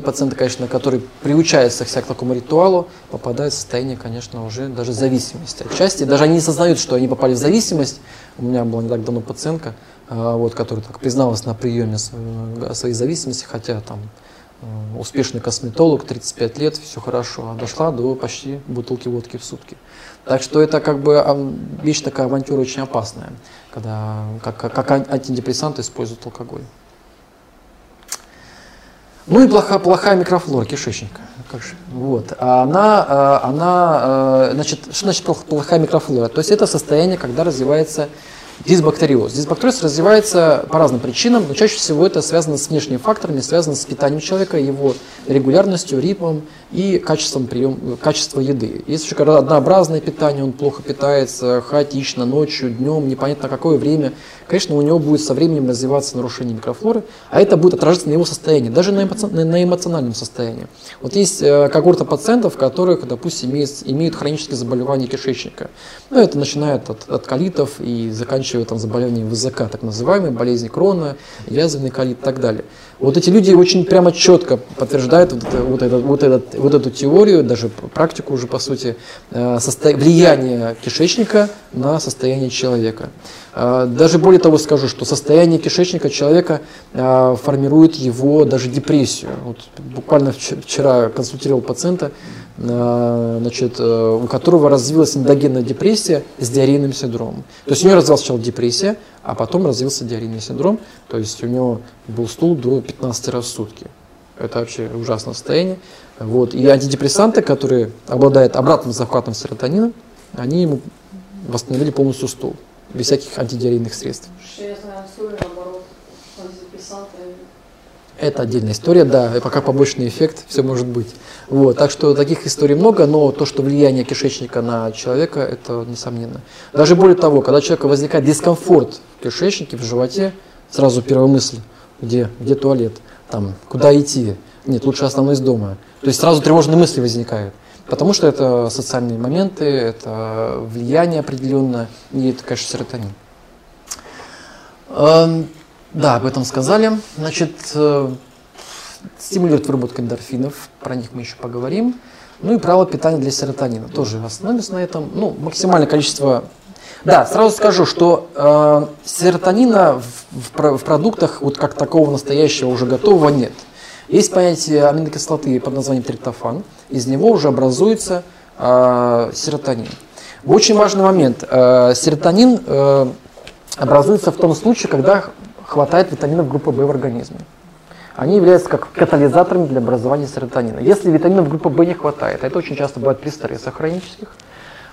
пациенты, конечно, которые приучаются к такому ритуалу, попадают в состояние, конечно, уже даже зависимости отчасти. Даже они не сознают, что они попали в зависимость. У меня была не так давно пациентка, вот, которая так призналась на приеме о своей зависимости, хотя там успешный косметолог, 35 лет, все хорошо, а дошла до почти бутылки водки в сутки. Так что это как бы вещь такая, авантюра очень опасная, когда как антидепрессанты используют алкоголь. Ну и плохая микрофлора кишечника. Как же? Вот. Значит, что значит плохая микрофлора? То есть это состояние, когда развивается дисбактериоз. Дисбактериоз развивается по разным причинам, но чаще всего это связано с внешними факторами, связано с питанием человека, его регулярностью, ритмом и качеством еды. Если человек однообразное питание, он плохо питается, хаотично, ночью, днем, непонятно какое время, конечно, у него будет со временем развиваться нарушение микрофлоры, а это будет отражаться на его состоянии, даже на эмоциональном состоянии. Вот есть когорта пациентов, которых, допустим, имеют хронические заболевания кишечника. Ну, это начинает от колитов и заканчивается там заболевания ВЗК, так называемые, болезни Крона, язвенный колит и так далее. Вот эти люди очень прямо четко подтверждают вот эту теорию, даже практику уже по сути, влияние кишечника на состояние человека. Даже более того скажу, что состояние кишечника человека формирует его даже депрессию. Вот буквально вчера консультировал пациента, значит, у которого развилась эндогенная депрессия с диарейным синдромом. То есть у него развилась сначала депрессия, а потом развился диарейный синдром, то есть у него был стул до 15 раз в сутки. Это вообще ужасное состояние. Вот. И антидепрессанты, которые обладают обратным захватом серотонина, они ему восстановили полностью стул, без всяких антидиарейных средств. Это отдельная история, да, пока побочный эффект, все может быть. Вот, так что таких историй много, но то, что влияние кишечника на человека, это несомненно. Даже более того, когда у человека возникает дискомфорт в кишечнике, в животе, сразу первая мысль, где туалет, там, куда идти, нет, лучше останусь из дома. То есть сразу тревожные мысли возникают, потому что это социальные моменты, это влияние определенное, и это, конечно, серотонин. Да, об этом сказали. Значит, стимулирует выработку эндорфинов, про них мы еще поговорим. Ну и правила питания для серотонина. Тоже остановимся на этом. Ну, максимальное количество... Да, сразу скажу, что серотонина в продуктах вот как такого настоящего уже готового нет. Есть понятие аминокислоты под названием триптофан. Из него уже образуется серотонин. Очень важный момент. Серотонин образуется в том случае, когда... хватает витаминов группы В в организме. Они являются как катализаторами для образования серотонина. Если витаминов группы В не хватает, а это очень часто бывает при стрессах хронических,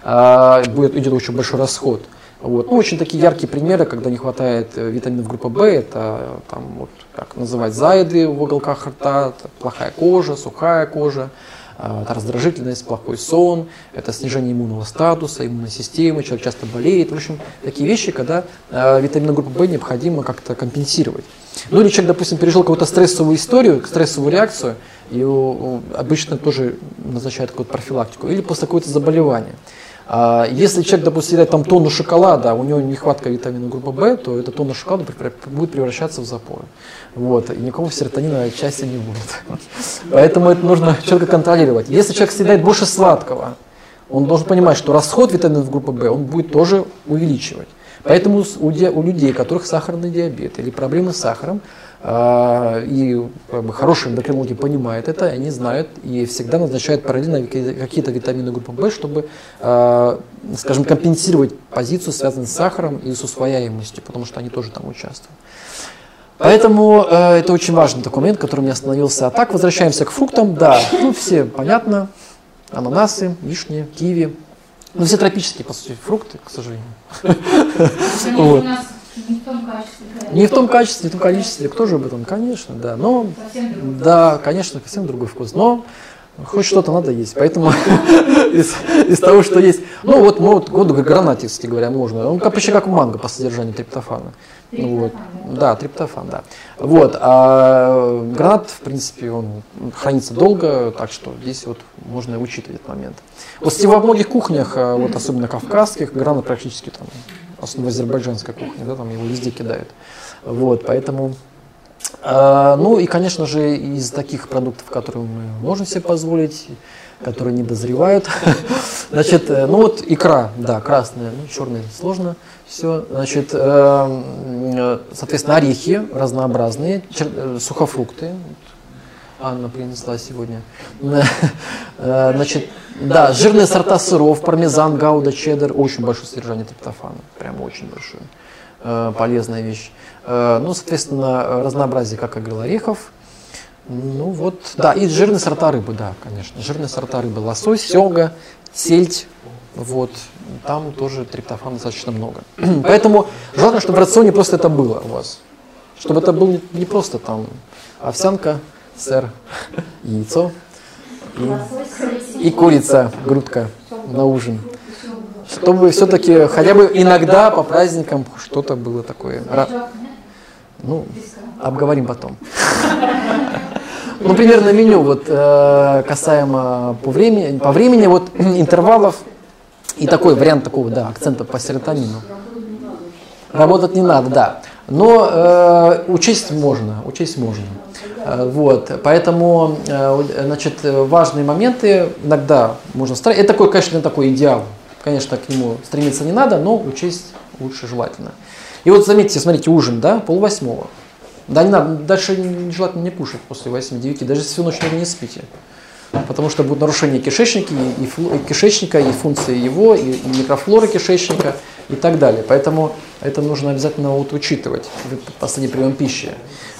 идет очень большой расход. Вот. Ну, очень такие яркие примеры, когда не хватает витаминов группы В, это там, вот, как называть, заеды в уголках рта, плохая кожа, сухая кожа, это раздражительность, плохой сон, это снижение иммунного статуса, иммунной системы, человек часто болеет. В общем, такие вещи, когда витамины группы В необходимо как-то компенсировать. Ну или человек, допустим, пережил какую-то стрессовую историю, стрессовую реакцию, и обычно тоже назначают какую-то профилактику, или после какого-то заболевания. Если человек, допустим, съедает там тонну шоколада, у него нехватка витамина группы В, то эта тонна шоколада будет превращаться в запой. Вот. И никакого серотонина отчасти не будет. Поэтому это нужно четко контролировать. Если человек съедает больше сладкого, он должен понимать, что расход витаминов группы В он будет тоже увеличивать. Поэтому у людей, у которых сахарный диабет или проблемы с сахаром, и хорошие эндокринологи понимают это, они знают и всегда назначают параллельно какие-то витамины группы В, чтобы, скажем, компенсировать позицию, связанную с сахаром и с усвояемостью, потому что они тоже там участвуют. Поэтому это очень важный документ, который у меня остановился. А так, возвращаемся к фруктам. Да, ну все понятно, ананасы, вишни, киви. Ну все тропические, по сути, фрукты, к сожалению. Не в том качестве, не в том качестве, не в том количестве. Кто же об этом? Конечно, да. Но, да, конечно, совсем другой вкус. Но хоть что-то надо есть. Поэтому из того, что есть. Ну вот, гранат, если говоря, можно. Он почти как манго по содержанию триптофана. Да, триптофан, да. Вот. А гранат, в принципе, он хранится долго, так что здесь вот можно учитывать этот момент. Вот во многих кухнях, вот особенно кавказских, гранат практически там. Особенно в азербайджанской кухне, да, там его везде кидают. Вот, поэтому, ну и, конечно же, из таких продуктов, которые мы можем себе позволить, которые не дозревают, значит, ну вот икра, да, красная, ну, черная сложно, все, значит, соответственно, орехи разнообразные, сухофрукты, Анна принесла сегодня, значит, да, жирные сорта сыров, пармезан, гауда, чеддер, очень большое содержание триптофана, прям очень большое, полезная вещь. Ну, соответственно, разнообразие, как я говорил, орехов. Ну вот, да, и жирные сорта рыбы, да, конечно, жирные сорта рыбы, лосось, сёмга, сельдь, вот, там тоже триптофана достаточно много. Поэтому желательно, чтобы в рационе просто это было у вас, чтобы это было не просто там овсянка, сыр, яйцо. И курица, грудка на ужин. Чтобы все-таки хотя бы иногда по праздникам что-то было такое. Ну, обговорим потом. Ну, примерно меню, вот, касаемо по времени вот, интервалов и такой вариант такого, да, акцента по серотонину. Работать не надо, да. Но учесть можно. Вот, поэтому, значит, важные моменты иногда можно ставить. Это такой, конечно, такой идеал. Конечно, к нему стремиться не надо, но учесть лучше желательно. И вот заметьте, смотрите, ужин, да, 7:30. Да, не надо, дальше желательно не кушать после 8-9, даже если всю ночь не спите. Потому что будут нарушения кишечника, и функции его, и микрофлоры кишечника, и так далее. Поэтому это нужно обязательно вот учитывать в последний прием пищи.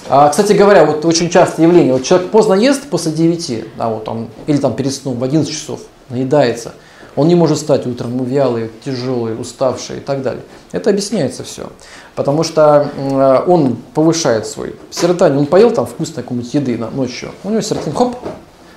Кстати говоря, вот очень частое явление, вот человек поздно ест после 9, да, вот там, или там перед сном в 11 часов наедается, Он не может встать утром, вялый, тяжелый, уставший и так далее. Это объясняется все. Потому что он повышает свой серотонин. Он поел там вкусной какой-нибудь еды ночью. У него серотонин, хоп.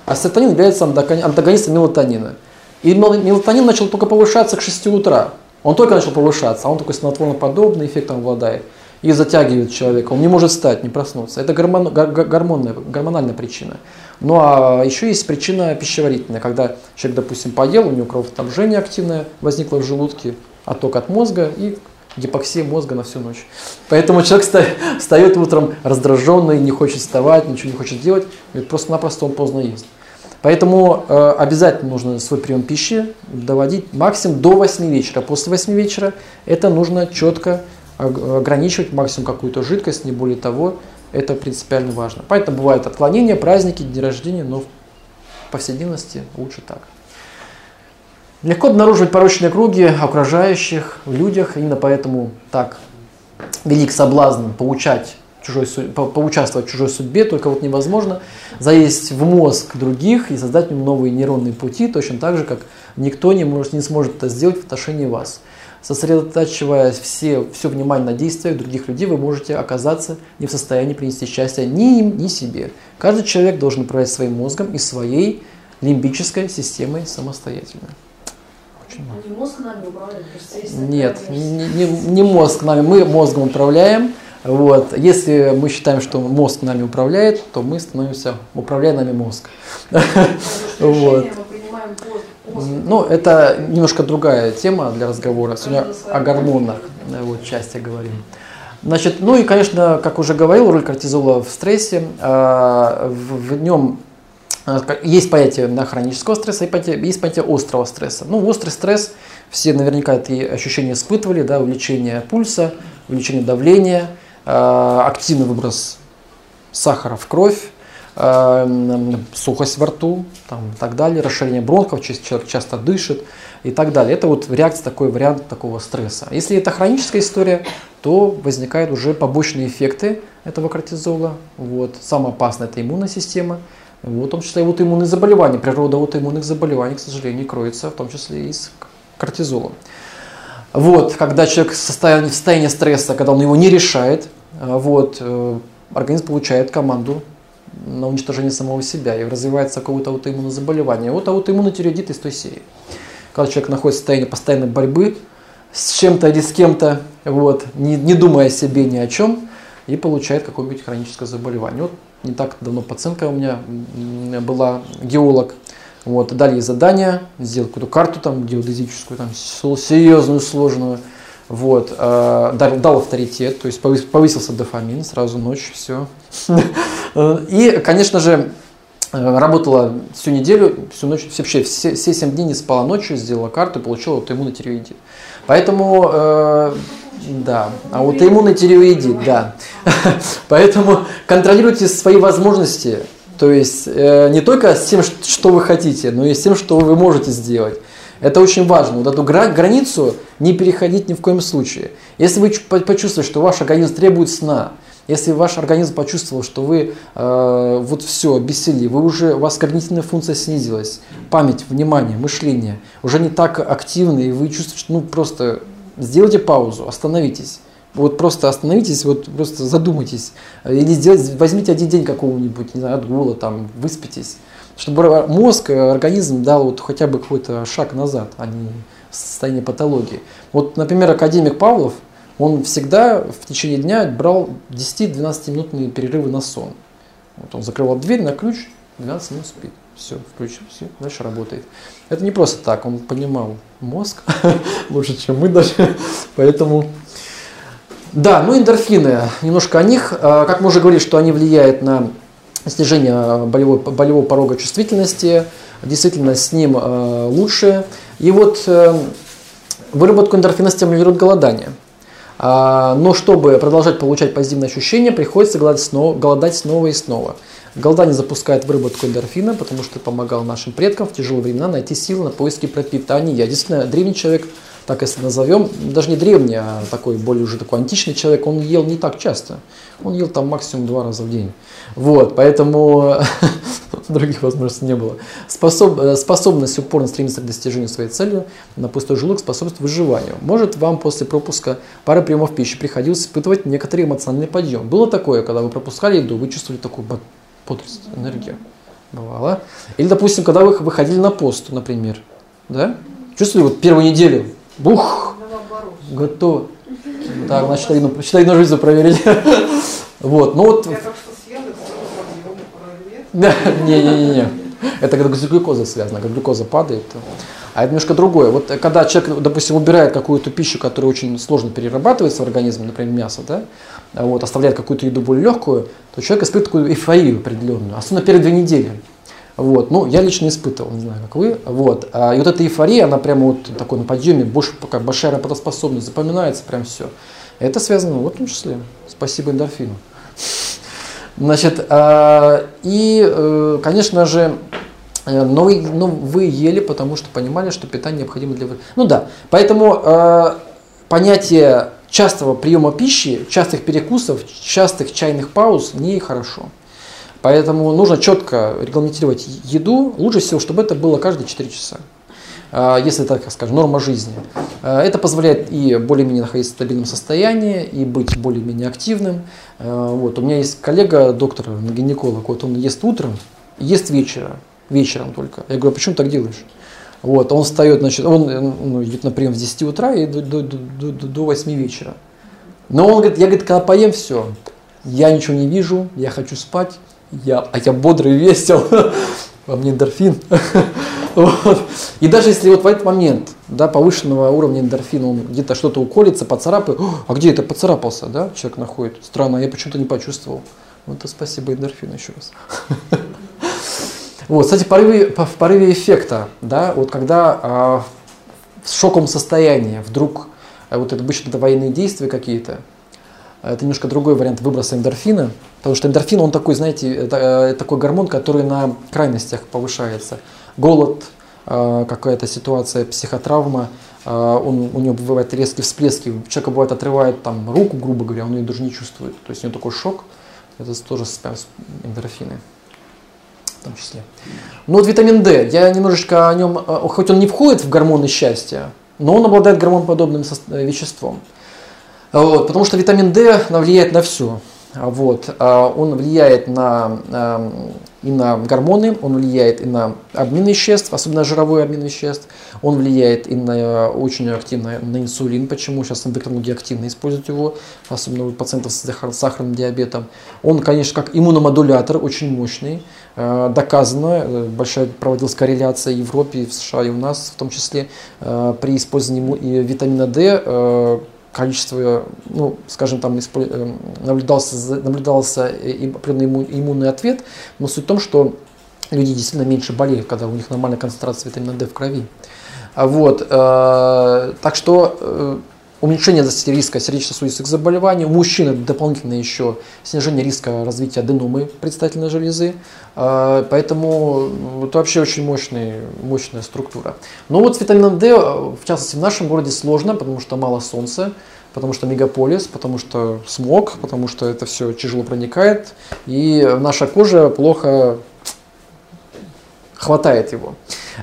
А серотонин является антагонистом мелатонина. И мелатонин начал только повышаться к 6 утра. Он только начал повышаться, а он такой снотворно-подобный эффектом обладает. И затягивает человека. Он не может встать, не проснуться. Это гормональная причина. Ну а еще есть причина пищеварительная. Когда человек, допустим, поел, у него кровотомжение активное возникло в желудке, отток от мозга и гипоксия мозга на всю ночь. Поэтому человек встает утром раздраженный, не хочет вставать, ничего не хочет делать. Просто-напросто он поздно ест. Поэтому обязательно нужно свой прием пищи доводить максимум до 8 вечера. После 8 вечера это нужно четко ограничивать, максимум какую-то жидкость, не более того, это принципиально важно. Поэтому бывают отклонения, праздники, дни рождения, но в повседневности лучше так. Легко обнаруживать порочные круги окружающих в людях, именно поэтому так велик соблазн поучаствовать в чужой судьбе, только вот невозможно залезть в мозг других и создать новые нейронные пути, точно так же, как никто не сможет это сделать в отношении вас. Сосредотачивая все внимание на действиях других людей, вы можете оказаться не в состоянии принести счастья ни им, ни себе. Каждый человек должен управлять своим мозгом и своей лимбической системой самостоятельно. Очень много. Не мозг нами управляет? Нет, не мозг нами, мы мозгом управляем. Вот. Если мы считаем, что мозг нами управляет, то мы становимся, управляя нами мозг. Ну, это немножко другая тема для разговора. Сегодня о гормонах, вот, части говорим. Значит, ну и, конечно, как уже говорил, роль кортизола в стрессе, в нем есть понятие хронического стресса и есть понятие острого стресса. Ну, острый стресс, все наверняка эти ощущения испытывали, да, увеличение пульса, увеличение давления, активный выброс сахара в кровь, сухость во рту, там, и так далее, расширение бронхов, человек часто дышит и так далее. Это вот реакция, такой вариант такого стресса. Если это хроническая история, то возникают уже побочные эффекты этого кортизола. Вот. Самое опасное – это иммунная система, вот, в том числе и вот иммунные заболевания. Природа вот иммунных заболеваний, к сожалению, кроется в том числе и с кортизолом. Вот, когда человек в состоянии стресса, когда он его не решает, вот, организм получает команду на уничтожение самого себя, и развивается какое-то аутоиммунное заболевание. Вот аутоиммунный тиреоидит из той серии. Когда человек находится в состоянии постоянной борьбы с чем-то или с кем-то, вот, не думая о себе ни о чем, и получает какое-нибудь хроническое заболевание. Вот не так давно пациентка у меня была, геолог, вот, дали ей задание, сделал какую-то карту там, геодезическую, там, серьезную, сложную. Вот, дал авторитет, то есть повысился дофамин, сразу ночь, все. И, конечно же, работала всю неделю, всю ночь, вообще все 7 дней не спала ночью, сделала карту и получила аутоиммунный тиреоидит. Поэтому, да, аутоиммунный тиреоидит, да. Поэтому контролируйте свои возможности, то есть не только с тем, что вы хотите, но и с тем, что вы можете сделать. Это очень важно. Вот эту границу не переходить ни в коем случае. Если вы почувствуете, что ваш организм требует сна, если ваш организм почувствовал, что вы вот все, обессилели, у вас когнитивная функция снизилась, память, внимание, мышление уже не так активно, и вы чувствуете, что, ну, просто сделайте паузу, остановитесь. Вот просто остановитесь, вот просто задумайтесь. Или возьмите один день какого-нибудь, не знаю, отгула, там, выспитесь. Чтобы мозг, организм дал вот хотя бы какой-то шаг назад, а не состояние патологии. Вот, например, академик Павлов, он всегда в течение дня брал 10-12-минутные перерывы на сон. Вот он закрывал дверь на ключ, 12 минут спит. Все, включил, все, дальше работает. Это не просто так, он понимал мозг лучше, чем мы даже, поэтому... Да, ну эндорфины, немножко о них. Как мы уже говорили, что они влияют на снижение болевого порога чувствительности, действительно с ним лучше. И вот выработку эндорфина стимулирует голодание. Но чтобы продолжать получать позитивные ощущения, приходится голодать снова и снова. Голодание запускает выработку эндорфина, потому что помогал нашим предкам в тяжелые времена найти силы на поиски пропитания. Действительно, древний человек, так если назовем, даже не древний, а такой более уже такой античный человек, он ел не так часто. Он ел там максимум 2 раза в день. Вот, поэтому других возможностей не было. Способность упорно стремиться к достижению своей цели на пустой желудок способствует выживанию. Может, вам после пропуска пары приемов пищи приходилось испытывать некоторый эмоциональный подъем. Было такое, когда вы пропускали еду, вы чувствовали такую бодрость, энергию. Бывало. Или, допустим, когда вы выходили на пост, например, да? Чувствовали вот первую неделю, бух, готово. Так, значит, считай, жизнь проверили. Вот, ну вот. Не-не-не. Это когда глюкоза связана, когда глюкоза падает. А это немножко другое. Вот когда человек, допустим, убирает какую-то пищу, которая очень сложно перерабатывается в организме, например, мясо, да, вот, оставляет какую-то еду более легкую, то человек испытывает такую эйфорию определенную, особенно первые 2 недели. Вот. Ну, я лично испытывал, не знаю, как вы. Вот. И вот эта эйфория, она прямо вот такой на подъеме, больше, как большая работоспособность, запоминается прям все. Это связано, вот, в том числе, спасибо эндорфину. Значит, и, конечно же, но вы ели, потому что понимали, что питание необходимо для... Ну да, поэтому понятие частого приема пищи, частых перекусов, частых чайных пауз нехорошо. Поэтому нужно четко регламентировать еду. Лучше всего, чтобы это было каждые 4 часа. Если это, как скажем, норма жизни. Это позволяет и более-менее находиться в стабильном состоянии, и быть более-менее активным. Вот. У меня есть коллега, доктор, гинеколог, вот он ест утром, ест вечером. Вечером только. Я говорю, почему ты так делаешь? Вот. Он встает, значит, он идет на прием с 10 утра и до 8 вечера. Но он говорит, когда поем, все, я ничего не вижу, я хочу спать, я бодрый, весел, во мне эндорфин. Вот. И даже если вот в этот момент, да, повышенного уровня эндорфина, он где-то что-то уколется, поцарапает, а где это поцарапался, да, человек находит, странно, я почему-то не почувствовал. Вот это спасибо эндорфину еще раз. Вот, кстати, в порыве эффекта, да, вот когда в шоковом состоянии вдруг, вот это обычно военные действия какие-то, это немножко другой вариант выброса эндорфина, потому что эндорфин, он такой, знаете, это такой гормон, который на крайностях повышается. Голод, какая-то ситуация, психотравма, у него бывают резкие всплески, человека бывает отрывает там руку, грубо говоря, он ее даже не чувствует, то есть у него такой шок, это тоже эндорфины. В том числе. Ну вот витамин D, я немножечко о нем, хоть он не входит в гормоны счастья, но он обладает гормоноподобным веществом. Вот, потому что витамин D влияет на все. Вот, он влияет и на гормоны, он влияет и на обмен веществ, особенно жировой обмен веществ, он влияет и на очень активно на инсулин, почему сейчас эндокринологи активно используют его, особенно у пациентов с сахарным диабетом. Он, конечно, как иммуномодулятор очень мощный, доказано, большая проводилась корреляция в Европе, в США и у нас, в том числе при использовании витамина D. Количество, ну, скажем, там наблюдался определенный иммунный ответ, но суть в том, что люди действительно меньше болеют, когда у них нормальная концентрация витамина D в крови. Вот, так что уменьшение риска сердечно-сосудистых заболеваний, у мужчин дополнительно еще снижение риска развития аденомы предстательной железы, поэтому это вообще очень мощная структура. Но вот с витамином D, в частности в нашем городе, сложно, потому что мало солнца, потому что мегаполис, потому что смог, потому что это все тяжело проникает, и наша кожа плохо хватает его.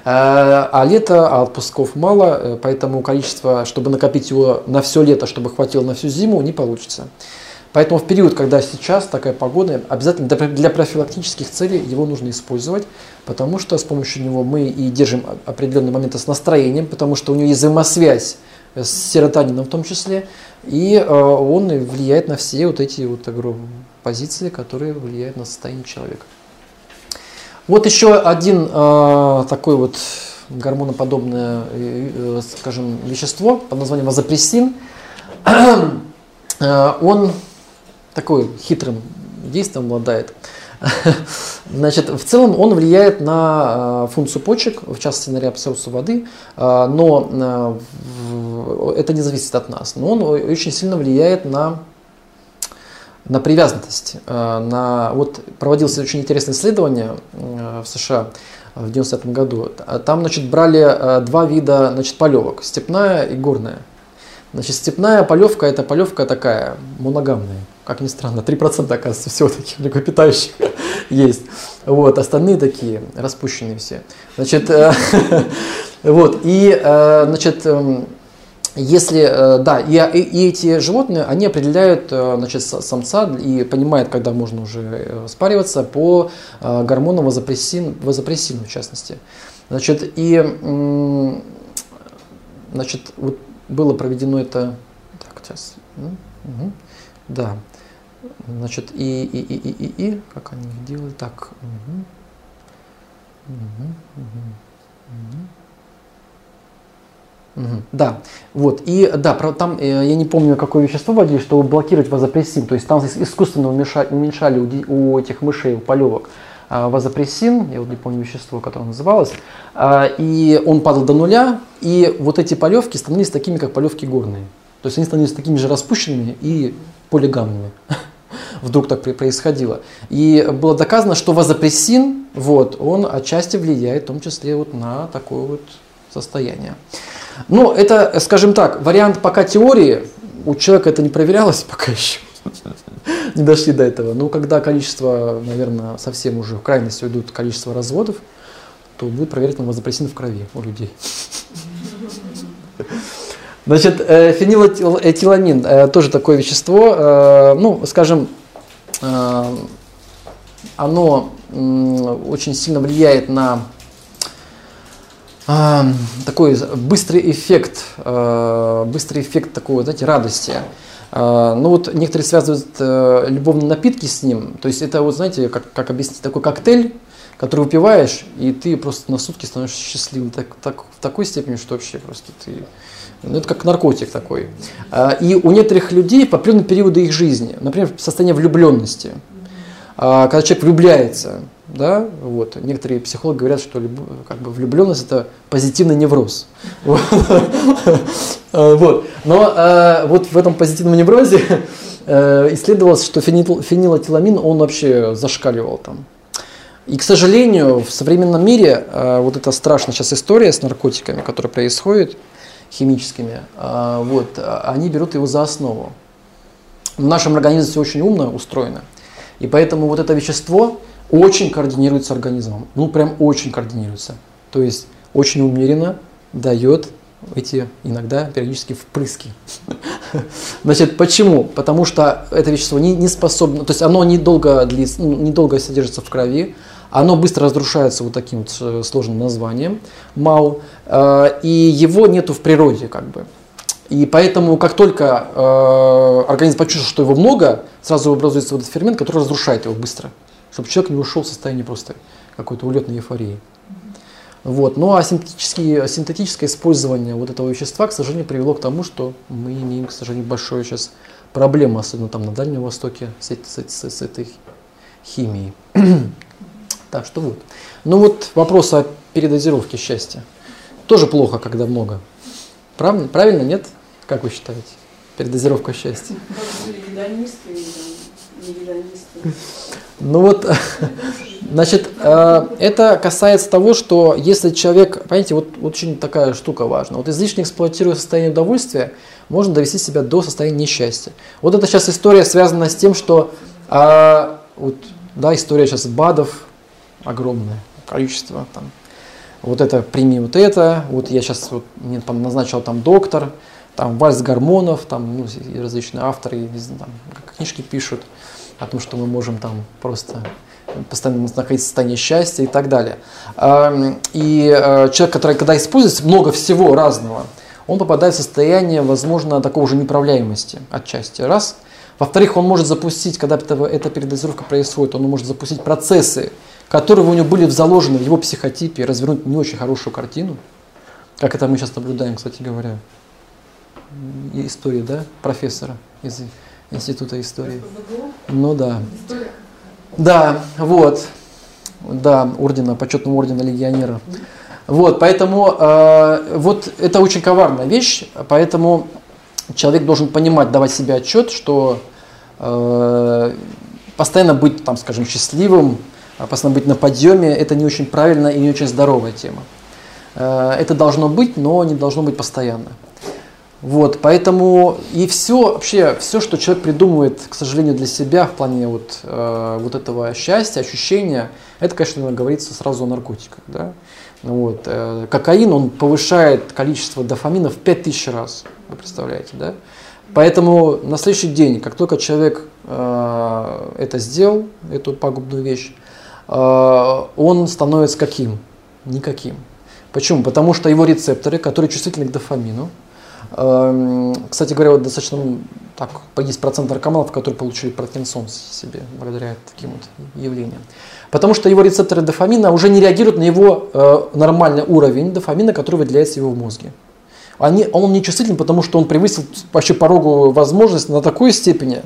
А лето, а отпусков мало, поэтому количество, чтобы накопить его на все лето, чтобы хватило на всю зиму, не получится. Поэтому в период, когда сейчас такая погода, обязательно для профилактических целей его нужно использовать, потому что с помощью него мы и держим определенные моменты с настроением, потому что у него есть взаимосвязь с серотонином в том числе, и он влияет на все вот эти вот позиции, которые влияют на состояние человека. Вот еще один такой вот гормоноподобное, скажем, вещество под названием вазопрессин. Он такой хитрым действием обладает. Значит, в целом он влияет на функцию почек, в частности на реабсорбцию воды, но это не зависит от нас. Но он очень сильно влияет на привязанность. Вот проводилось очень интересное исследование в США в 1995 году. Там, значит, брали 2 вида, значит, полевок – степная и горная. Значит, степная полевка – это полевка такая моногамная. Как ни странно, 3% оказывается всего таких млекопитающих есть. Вот, остальные такие, распущенные все. Значит, вот, и, значит, если, да, и эти животные, они определяют, значит, самца и понимают, когда можно уже спариваться по гормону вазопрессину, в частности. Значит, и, значит, вот было проведено это, так, сейчас, угу. Да, значит, и, как они делают, так, угу. Угу. Угу. Да, вот, и да, там, я не помню, какое вещество вводили, чтобы блокировать вазопрессин, то есть там искусственно уменьшали у этих мышей, у полевок, вазопрессин, я вот не помню вещество, которое называлось, и он падал до нуля, и вот эти полевки становились такими, как полевки горные, то есть они становились такими же распущенными и полигамными. Вдруг так происходило. И было доказано, что вазопрессин, вот, он отчасти влияет, в том числе, вот на такое вот состояние. Но это, скажем так, вариант пока теории, у человека это не проверялось пока еще, не дошли до этого, но когда количество, наверное, совсем уже в крайность уйдут количество разводов, то будет проверено вазопрессин в крови у людей. Значит, фенилэтиламин, тоже такое вещество, ну, скажем, оно очень сильно влияет на такой быстрый эффект такой, знаете, радости. Ну вот некоторые связывают любовные напитки с ним, то есть это вот, знаете, как объяснить, такой коктейль, который выпиваешь, и ты просто на сутки становишься счастливым в такой степени, что вообще просто ты... Ну, это как наркотик такой. И у некоторых людей по определенному периоду их жизни, например, состояние влюбленности, когда человек влюбляется, да, вот. Некоторые психологи говорят, что как бы влюбленность – это позитивный невроз. Но вот в этом позитивном неврозе исследовалось, что фенилэтиламин, он вообще зашкаливал там. И, к сожалению, в современном мире вот эта страшная сейчас история с наркотиками, которая происходит, химическими, вот, они берут его за основу. В нашем организме все очень умно устроено, и поэтому вот это вещество очень координируется с организмом, ну прям очень координируется, то есть очень умеренно дает эти иногда периодически впрыски. Значит, почему? Потому что это вещество не способно, то есть оно недолго содержится в крови, оно быстро разрушается вот таким вот сложным названием МАУ, и его нету в природе как бы. И поэтому, как только организм почувствует, что его много, сразу образуется вот этот фермент, который разрушает его быстро, чтобы человек не ушел в состояние просто какой-то улетной эйфории. Вот. Ну а синтетическое использование вот этого вещества, к сожалению, привело к тому, что мы имеем, к сожалению, большую сейчас проблему, особенно там на Дальнем Востоке, с этой химией. Так что вот. Ну вот вопрос о передозировке счастья. Тоже плохо, когда много. Правильно, нет? Как вы считаете? Передозировка счастья. Ну вот, значит, это касается того, что если человек, понимаете, вот очень такая штука важна. Вот излишне эксплуатируя состояние удовольствия, можно довести себя до состояния несчастья. Вот это сейчас история связана с тем, что, вот, да, история сейчас БАДов, огромное количество там. Вот это прими, вот это. Вот я сейчас вот, мне там назначил там доктор, там вальс гормонов, там ну, различные авторы, не знаю, там, книжки пишут о том, что мы можем там просто постоянно находиться в состоянии счастья и так далее. И человек, который когда использует много всего разного, он попадает в состояние, возможно, такого же неуправляемости отчасти. Раз. Во-вторых, он может запустить, когда эта передозировка происходит, он может запустить процессы, которые у него были заложены в его психотипе, развернуть не очень хорошую картину, как это мы сейчас наблюдаем, кстати говоря, истории, да, профессора из Института истории. Ну да. История. Да, вот, да, ордена, почетного ордена легионера. Вот, поэтому, вот это очень коварная вещь, поэтому человек должен понимать, давать себе отчет, что постоянно быть, там, скажем, счастливым, опасно быть на подъеме, это не очень правильно и не очень здоровая тема. Это должно быть, но не должно быть постоянно. Вот, поэтому и все, вообще, все, что человек придумывает, к сожалению, для себя в плане вот, вот этого счастья, ощущения, это, конечно, говорится сразу о наркотиках. Да? Вот, кокаин, он повышает количество дофамина в 5000 раз, вы представляете, да? Поэтому на следующий день, как только человек это сделал, эту пагубную вещь, он становится каким? Никаким. Почему? Потому что его рецепторы, которые чувствительны к дофамину, кстати говоря, вот достаточно так, есть процент наркоманов, которые получили паркинсон себе благодаря таким вот явлениям. Потому что его рецепторы дофамина уже не реагируют на его нормальный уровень дофамина, который выделяется его в мозге. Он не чувствителен, потому что он превысил вообще пороговую возможность на такой степени,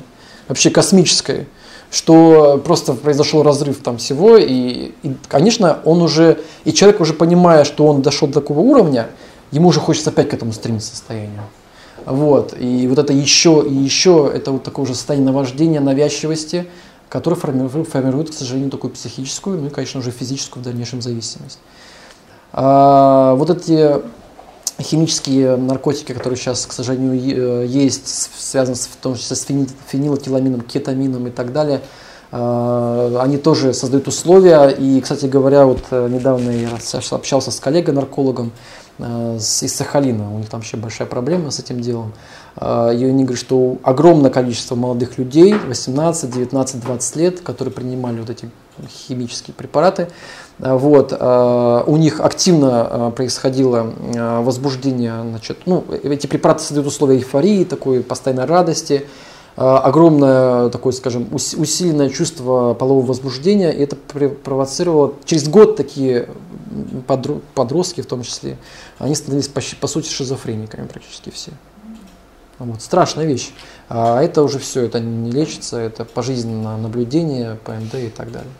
вообще космической, что просто произошел разрыв там всего. И конечно, человек уже, понимая, что он дошел до такого уровня, ему уже хочется опять к этому стремиться состоянию. Вот. И вот это еще, это вот такое уже состояние наваждения, навязчивости, которое формирует, к сожалению, такую психическую, ну и, конечно, уже физическую в дальнейшем зависимость. Вот эти химические наркотики, которые сейчас, к сожалению, есть, связаны в том числе с фенилэтиламином, кетамином и так далее, они тоже создают условия. И, кстати говоря, вот недавно я общался с коллегой-наркологом из Сахалина, у них там вообще большая проблема с этим делом. И они говорят, что огромное количество молодых людей, 18, 19, 20 лет, которые принимали вот эти химические препараты, вот, у них активно происходило возбуждение, значит, ну, эти препараты создают условия эйфории, такой постоянной радости, огромное такое, скажем, усиленное чувство полового возбуждения, и это провоцировало. Через год такие подростки, в том числе, они становились по сути шизофрениками практически все. Вот, страшная вещь. А это уже все, это не лечится, это пожизненное наблюдение, ПМД и так далее.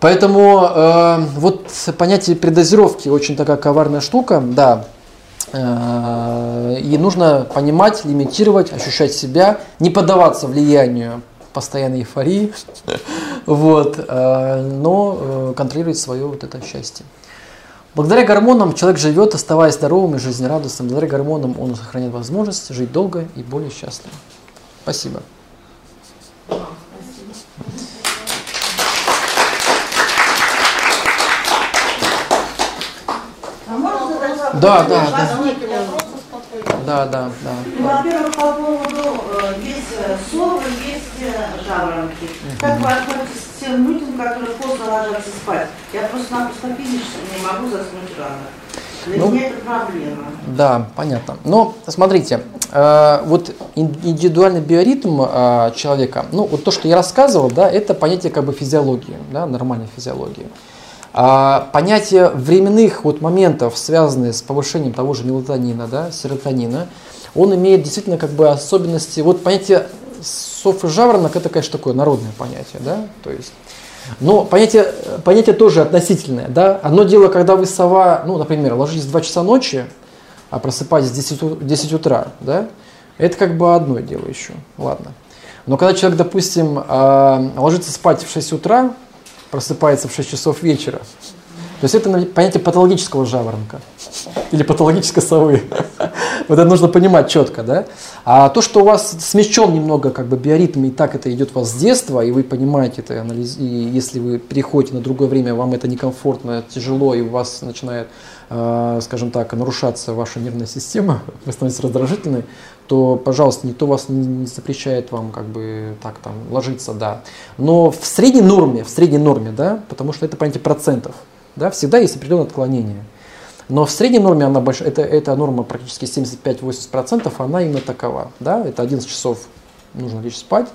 Поэтому вот понятие передозировки очень такая коварная штука, да. И нужно понимать, лимитировать, ощущать себя, не поддаваться влиянию постоянной эйфории, вот, но контролировать свое вот это счастье. Благодаря гормонам человек живет, оставаясь здоровым и жизнерадостным. Благодаря гормонам он сохраняет возможность жить долго и более счастливо. Спасибо. Да. Ну, во-первых, по поводу есть совы, есть жаворонки. Как вы относитесь к тем людям, которые поздно ложатся спать? Я просто-напросто физически не могу заснуть рано. Для меня это проблема. Да, понятно. Но смотрите, вот индивидуальный биоритм человека, ну вот то, что я рассказывал, да, это понятие как бы физиологии, да, нормальной физиологии. Понятие временных вот моментов, связанные с повышением того же мелатонина, да, серотонина, он имеет действительно как бы особенности. Вот понятие сов и жаворонок, это, конечно, такое народное понятие, да, то есть, но понятие тоже относительное, да. Одно дело, когда вы сова, ну, например, ложитесь в 2 часа ночи, а просыпаетесь в 10 утра, да, это как бы одно дело еще, ладно. Но когда человек, допустим, ложится спать в 6 утра, просыпается в 6 часов вечера. То есть это понятие патологического жаворонка или патологической совы. Вот это нужно понимать четко, да? А то, что у вас смещен немного как бы биоритм, и так это идет у вас с детства, и вы понимаете это, и если вы переходите на другое время, вам это некомфортно, тяжело, и у вас начинает, скажем так, нарушаться ваша нервная система, вы становитесь раздражительны, то, пожалуйста, никто вас не запрещает вам как бы так там ложиться, да. Но в средней норме, да, потому что это понятие процентов, да, всегда есть определенное отклонение. Но в средней норме она большая, эта норма практически 75-80%, она именно такова, да, это 11 часов нужно лечь спать,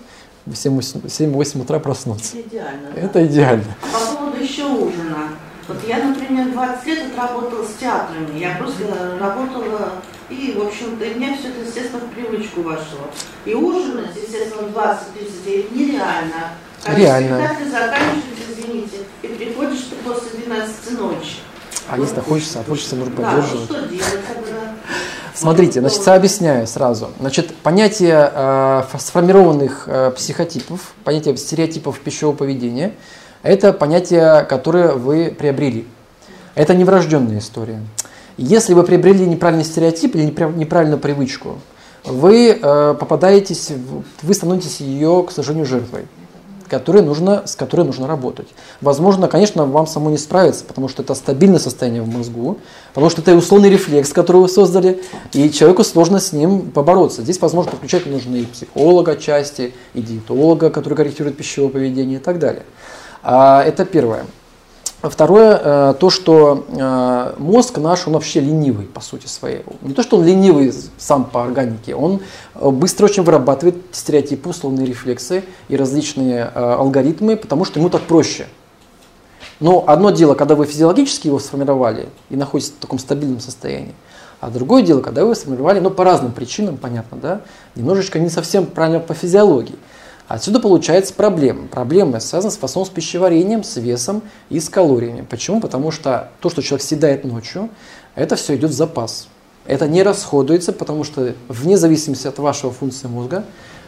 в 7-8 утра проснуться. Это идеально. Да. Это идеально. А по поводу еще ужина. Вот я, например, 20 лет отработала с театрами, я просто работала, и, в общем-то, у меня все это, естественно, в привычку вошло. И ужинать, естественно, 20-30 нереально. Реально. Ты заканчиваешь, извините, и приходишь ты после 12 ночи. А если хочется, нужно поддерживать. Да, что делать тогда? Смотрите, значит, я объясняю сразу. Значит, понятие сформированных психотипов, понятие стереотипов пищевого поведения, это понятие, которое вы приобрели. Это неврожденная история. Если вы приобрели неправильный стереотип или неправильную привычку, вы попадаетесь, вы становитесь ее, к сожалению, жертвой, с которой нужно работать. Возможно, конечно, вам самому не справиться, потому что это стабильное состояние в мозгу, потому что это условный рефлекс, который вы создали, и человеку сложно с ним побороться. Здесь, возможно, подключать нужно и психолога отчасти, и диетолога, который корректирует пищевое поведение и так далее. Это первое. Второе, то, что мозг наш, он вообще ленивый по сути своей. Не то, что он ленивый сам по органике, он быстро очень вырабатывает стереотипы, условные рефлексы и различные алгоритмы, потому что ему так проще. Но одно дело, когда вы физиологически его сформировали и находитесь в таком стабильном состоянии, а другое дело, когда вы его сформировали, но по разным причинам, понятно, да, немножечко не совсем правильно по физиологии. Отсюда получается проблема. Проблема связана в основном с пищеварением, с весом и с калориями. Почему? Потому что то, что человек съедает ночью, это все идет в запас. Это не расходуется, потому что вне зависимости от вашего функции мозга,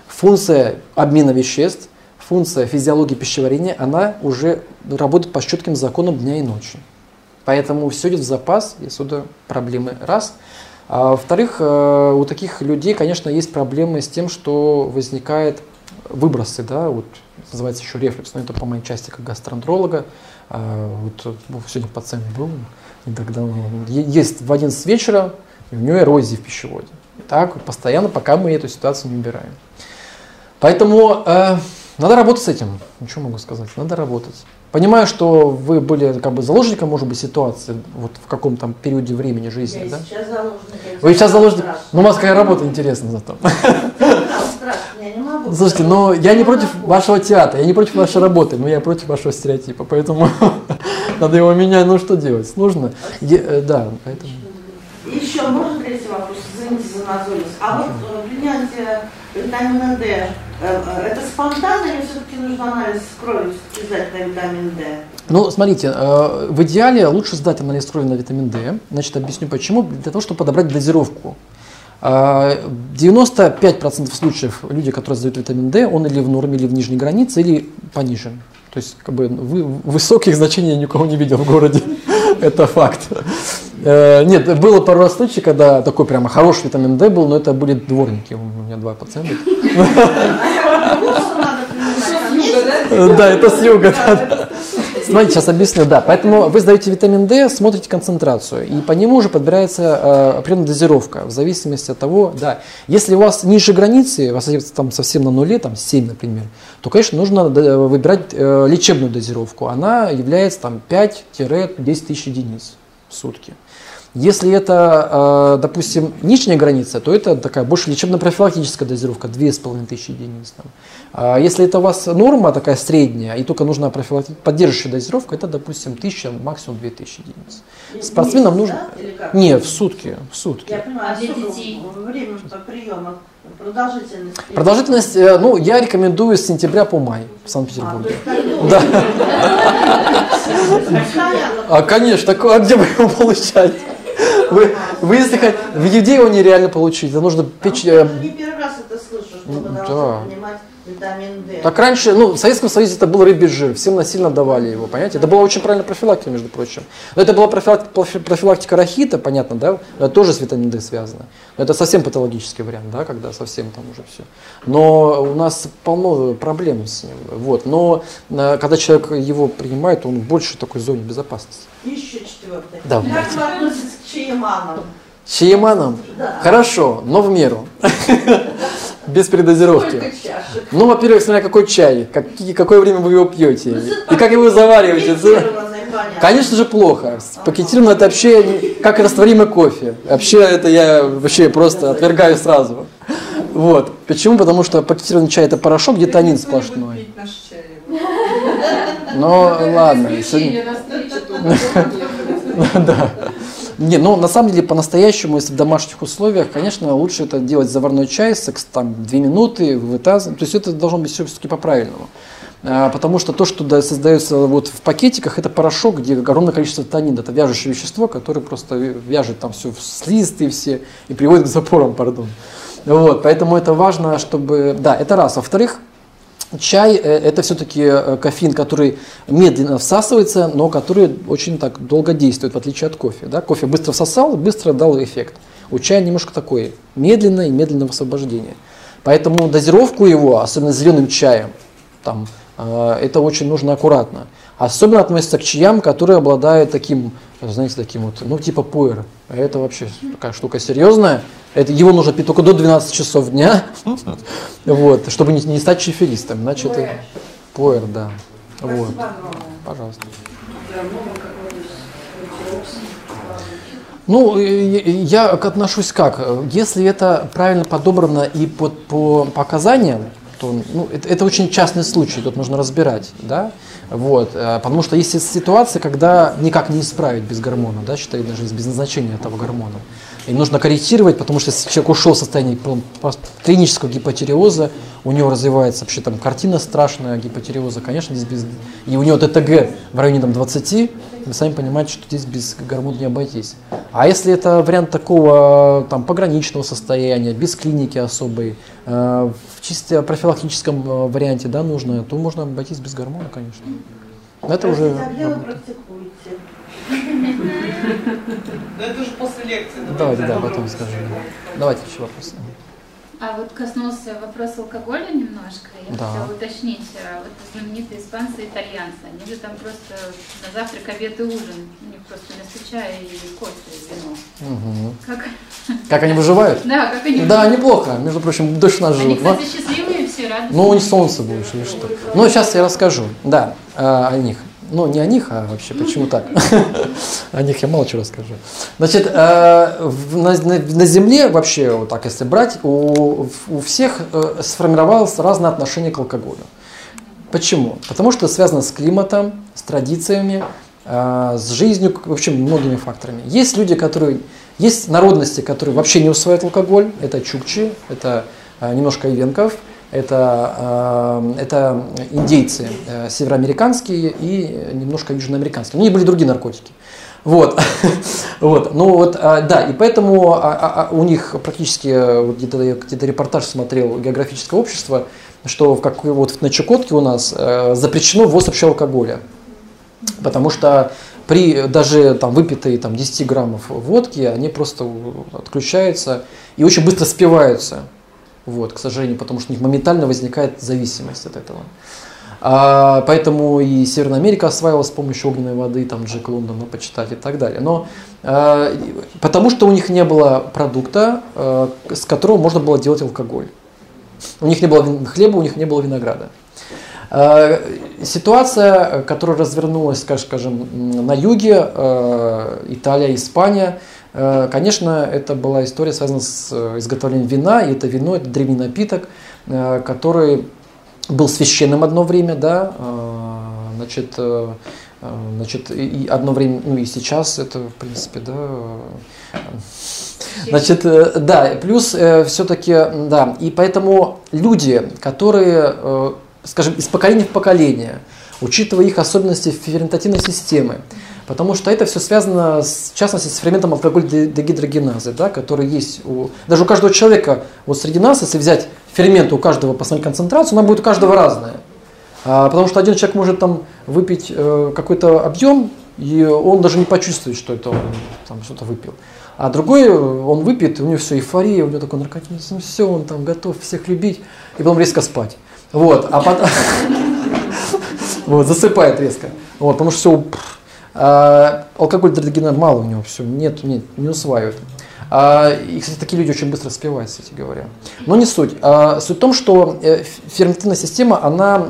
функция обмена веществ, функция физиологии пищеварения, она уже работает по четким законам дня и ночи. Поэтому все идет в запас, и отсюда проблемы раз. А во-вторых, у таких людей, конечно, есть проблемы с тем, что возникает выбросы, да, вот называется еще рефлекс, но это по моей части как гастроэнтеролога. Вот сегодня пациент был, и тогда ест в 11 вечера, и у него эрозии в пищеводе. И так вот постоянно, пока мы эту ситуацию не убираем. Поэтому надо работать с этим. Ничего могу сказать, надо работать. Понимаю, что вы были как бы заложником, может быть, ситуации вот в каком-то периоде времени жизни. Я да? Сейчас заложник. Вы сейчас заложник. Ну, у вас какая работа интересна зато. Слушайте, но я не против вашего театра, я не против вашей работы, но я против вашего стереотипа, поэтому надо его менять, ну что делать, сложно. Да, поэтому. Еще, можно третий вопрос, извините за назойливость. А вот принятие витамина D, это спонтанно или все-таки нужен анализ крови сдать на витамин D? Ну, смотрите, в идеале лучше сдать анализ крови на витамин D, значит, объясню почему, для того, чтобы подобрать дозировку. 95% случаев люди, которые сдают витамин D, он или в норме, или в нижней границе, или понижен. То есть как бы, высоких значений я никого не видел в городе, это факт. Нет, было пару раз случаев, когда такой прямо хороший витамин D был, но это были дворники, у меня два пациента. Да, это с юга. Смотрите, сейчас объясню, да. Поэтому вы сдаете витамин D, смотрите концентрацию, и по нему уже подбирается определенная дозировка, в зависимости от того, да. Если у вас ниже границы, у вас там совсем на нуле, там 7, например, то, конечно, нужно выбирать лечебную дозировку. Она является там 5-10 тысяч единиц в сутки. Если это, допустим, нижняя граница, то это такая больше лечебно-профилактическая дозировка, 2500 единиц. Если это у вас норма такая средняя, и только нужна поддерживающая дозировка, это, допустим, 1000, максимум 2000 единиц. Спортсменам нужно... Да? Не, в сутки. Я понимаю, а для детей время приема, продолжительность? Продолжительность, ну, я рекомендую с сентября по май в Санкт-Петербурге. А, конечно, а где вы его получали? Вы если хотите, в еде его нереально получить, это нужно печь... Я не первый раз это слышу, что надо принимать витамин D. Так раньше, ну, в Советском Союзе это был рыбий жир, всем насильно давали его, понимаете? Это была очень правильная профилактика, между прочим. Но это была профилактика рахита, понятно, да? Это тоже с витамин D связано. Но это совсем патологический вариант, да, когда совсем там уже все. Но у нас полно проблем с ним, вот. Но когда человек его принимает, он больше в такой зоне безопасности. Еще четвертое. Да, как вы относитесь к чаеманам? Чаеманам? Да. Хорошо, но в меру. Без передозировки. Ну, во-первых, смотря какой чай, какое время вы его пьете, и как его завариваете. Конечно же, плохо. Пакетированное – это вообще как растворимый кофе. Вообще, это я вообще просто отвергаю сразу. Вот. Почему? Потому что пакетированный чай – это порошок, гетанин сплошной. Ну, ладно. Да. Не, ну на самом деле по-настоящему, если в домашних условиях, конечно, лучше это делать заварной чай, секс там 2 минуты, вытаз. То есть это должно быть все-таки по-правильному. Потому что то, что создается вот в пакетиках, это порошок, где огромное количество танина, это вяжущее вещество, которое просто вяжет там все в слизистые все и приводит к запорам, пардон. Вот, поэтому это важно, чтобы... Да, это раз. Во-вторых, Чай – это все-таки кофеин, который медленно всасывается, но который очень так долго действует, в отличие от кофе. Да? Кофе быстро всосал, быстро дал эффект. У чая немножко такое медленное и медленное освобождение. Поэтому дозировку его, особенно зеленым чаем, там, это очень нужно аккуратно. Особенно относится к чаям, которые обладают таким, знаете, таким вот, ну типа пуэр. Это вообще такая штука серьезная. Это, его нужно пить только до 12 часов дня, вот, чтобы не стать чайферистом. Иначе это пуэр, да. Вот. Пожалуйста. Ну, я отношусь как? Если это правильно подобрано и по показаниям, то ну, это очень частный случай, тут нужно разбирать, да? Вот, потому что есть ситуация, когда никак не исправить без гормона, да, считай, даже без назначения этого гормона. И нужно корректировать, потому что если человек ушел в состояние клинического гипотиреоза, у него развивается вообще там картина страшная гипотиреоза, конечно, здесь без... И у него ТТГ в районе там 20, вы сами понимаете, что здесь без гормона не обойтись. А если это вариант такого там пограничного состояния, без клиники особой, в чисто профилактическом варианте, да, нужно, то можно обойтись без гормона, конечно. Это уже... Но это уже после лекции. Давайте, да, потом скажем. Давайте еще вопросы. А вот коснулся вопрос алкоголя немножко. Я хотела уточнить. Вот знаменитые испанцы и итальянцы, они же там просто на завтрак, обед и ужин. У них просто вместо чая и кофе, и вино. Угу. Как они выживают? Да, как они выживают. Да, неплохо. Между прочим, дольше нас живут. Они, кстати, счастливые все, радостные. Ну, у них солнце больше, или что. Ну, сейчас я расскажу, да, о них. Ну, не о них, а вообще, почему так? О них я мало чего расскажу. Значит, на Земле вообще, вот так если брать, у всех сформировалось разное отношение к алкоголю. Почему? Потому что это связано с климатом, с традициями, с жизнью, вообще многими факторами. Есть люди, которые... Есть народности, которые вообще не усваивают алкоголь. Это чукчи, это немножко ивенков. Это индейцы североамериканские и немножко южноамериканские. У них были другие наркотики. Вот. Ну вот, да, и поэтому у них практически, где-то репортаж смотрел географическое общество, что вот на Чукотке у нас запрещено ввоз вообще алкоголя. Потому что при даже там, выпитой там, 10 граммов водки они просто отключаются и очень быстро спиваются. Вот, к сожалению, потому что у них моментально возникает зависимость от этого. Поэтому и Северная Америка осваивалась с помощью огненной воды, там Джек Лондон, почитать и так далее. Но потому что у них не было продукта, с которого можно было делать алкоголь. У них не было хлеба, у них не было винограда. Ситуация, которая развернулась, скажем, на юге, Италия, Испания, конечно, это была история, связанная с изготовлением вина, и это вино, это древний напиток, который был священным одно время, да, значит, и одно время, ну и сейчас это, в принципе, да, значит, да, плюс все-таки, да, и поэтому люди, которые, скажем, из поколения в поколение, учитывая их особенности ферментативной системы, потому что это все связано, в частности, с ферментом алкоголь-дегидрогеназы, да, который есть даже у каждого человека. Вот среди нас, если взять ферменты у каждого по своей концентрации, она будет у каждого разная. Потому что один человек может там выпить какой-то объем, и он даже не почувствует, что это он там что-то выпил. А другой, он выпьет, у него все эйфория, у него такой наркотизм, все, он там готов всех любить, и потом резко спать. Вот, а потом... Вот, засыпает резко. Вот, потому что все... алкоголь дрогена мало у него, все, нет, не усваивают. И, кстати, такие люди очень быстро спивают, кстати говоря. Но не суть. Суть в том, что ферментативная система, она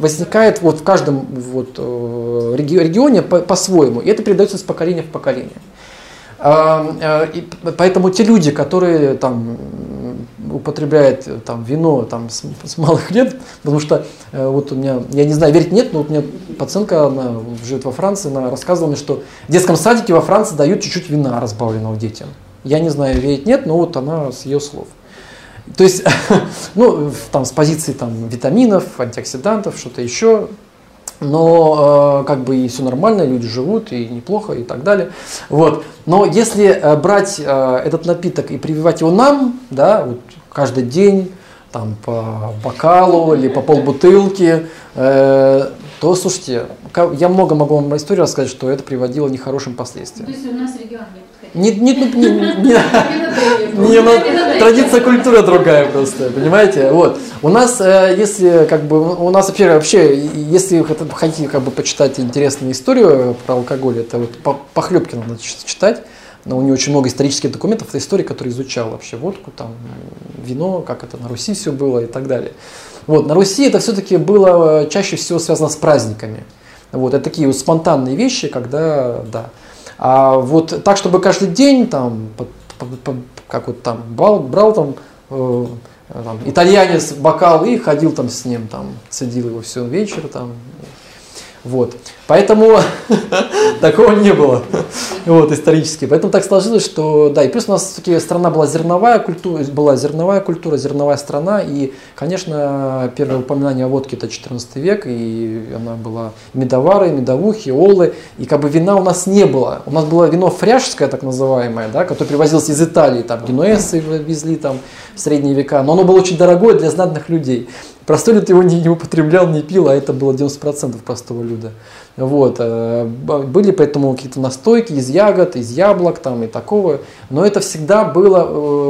возникает вот в каждом вот регионе по-своему, и это передается из поколения в поколение. И поэтому те люди, которые там употребляют там вино там с малых лет, потому что вот у меня, я не знаю, верить нет, но вот у меня пациентка, она живет во Франции, она рассказывала мне, что в детском садике во Франции дают чуть-чуть вина разбавленного детям. Я не знаю, верить нет, но вот она с ее слов. То есть, ну, там с позиции там витаминов, антиоксидантов, что-то еще. Но как бы и все нормально, люди живут, и неплохо, и так далее. Вот. Но если брать этот напиток и прививать его нам, да, вот, каждый день, там по бокалу или по полбутылки, то, слушайте, я много могу вам историю рассказать, что это приводило к нехорошим последствиям. То есть у нас регион не подходит. Традиция, культура другая просто, понимаете? Вот. У нас, если как бы, у нас вообще, если хотите как бы почитать интересную историю про алкоголь, это вот Похлебкина надо читать. Но у нее очень много исторических документов, это история, которая изучала вообще водку, там, вино, как это на Руси все было и так далее. Вот, на Руси это все-таки было чаще всего связано с праздниками. Вот, это такие вот спонтанные вещи, когда, да. А вот так, чтобы каждый день, там, как вот там, брал там, там итальянец бокал и ходил там с ним, там, цедил его все вечер, там. Вот. Поэтому такого не было вот, исторически. Поэтому так сложилось, что да, и плюс у нас все-таки страна была зерновая культура, зерновая страна. И, конечно, первое упоминание о водке это 14 век, и она была медовары, медовухи, олы. И как бы вина у нас не было. У нас было вино фряжское, так называемое, да, которое привозилось из Италии, там генуэзцы везли там, в средние века, но оно было очень дорогое для знатных людей. Простой люд его не употреблял, не пил, а это было 90% простого люда. Вот. Были поэтому какие-то настойки из ягод, из яблок там, и такого. Но это всегда было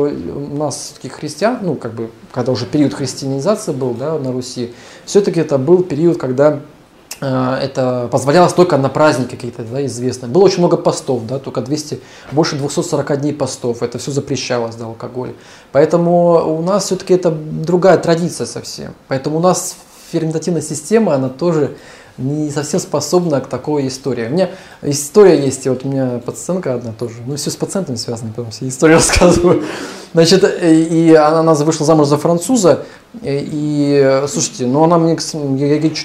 у нас таких христиан, ну, как бы, когда уже период христианизации был, да, на Руси, все-таки это был период, когда это позволялось только на праздники какие-то, да, известные. Было очень много постов, да, только больше 240 дней постов. Это все запрещалось, да, алкоголь. Поэтому у нас все-таки это другая традиция совсем. Поэтому у нас ферментативная система, она тоже не совсем способна к такой истории. У меня история есть, вот у меня пациентка одна тоже, ну все с пациентами связано, потом все историю рассказываю. Значит, и она вышла замуж за француза, и слушайте, ну она мне, я чуть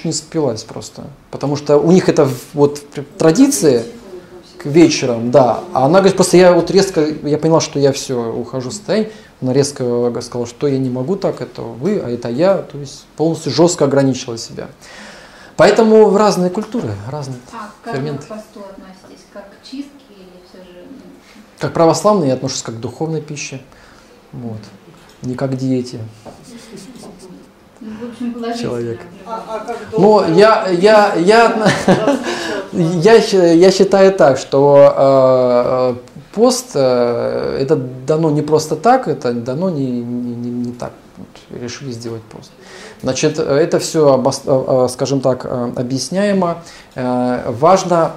не спилась просто, потому что у них это вот традиции к вечерам, да, а она говорит, просто я вот резко, я поняла, что я все, ухожу с этой, она резко сказала, что я не могу так, это вы, а это я, то есть полностью жестко ограничила себя. Поэтому в разные культуры, разные ферменты. А как к посту относитесь? Как к чистке или все же? Как православный я отношусь как к духовной пище, вот, не как к диете. В общем, положительно. Ну, я считаю так, что пост это дано не просто так, это дано не так. Решили сделать пост. Значит, это все, скажем так, объясняемо. Важно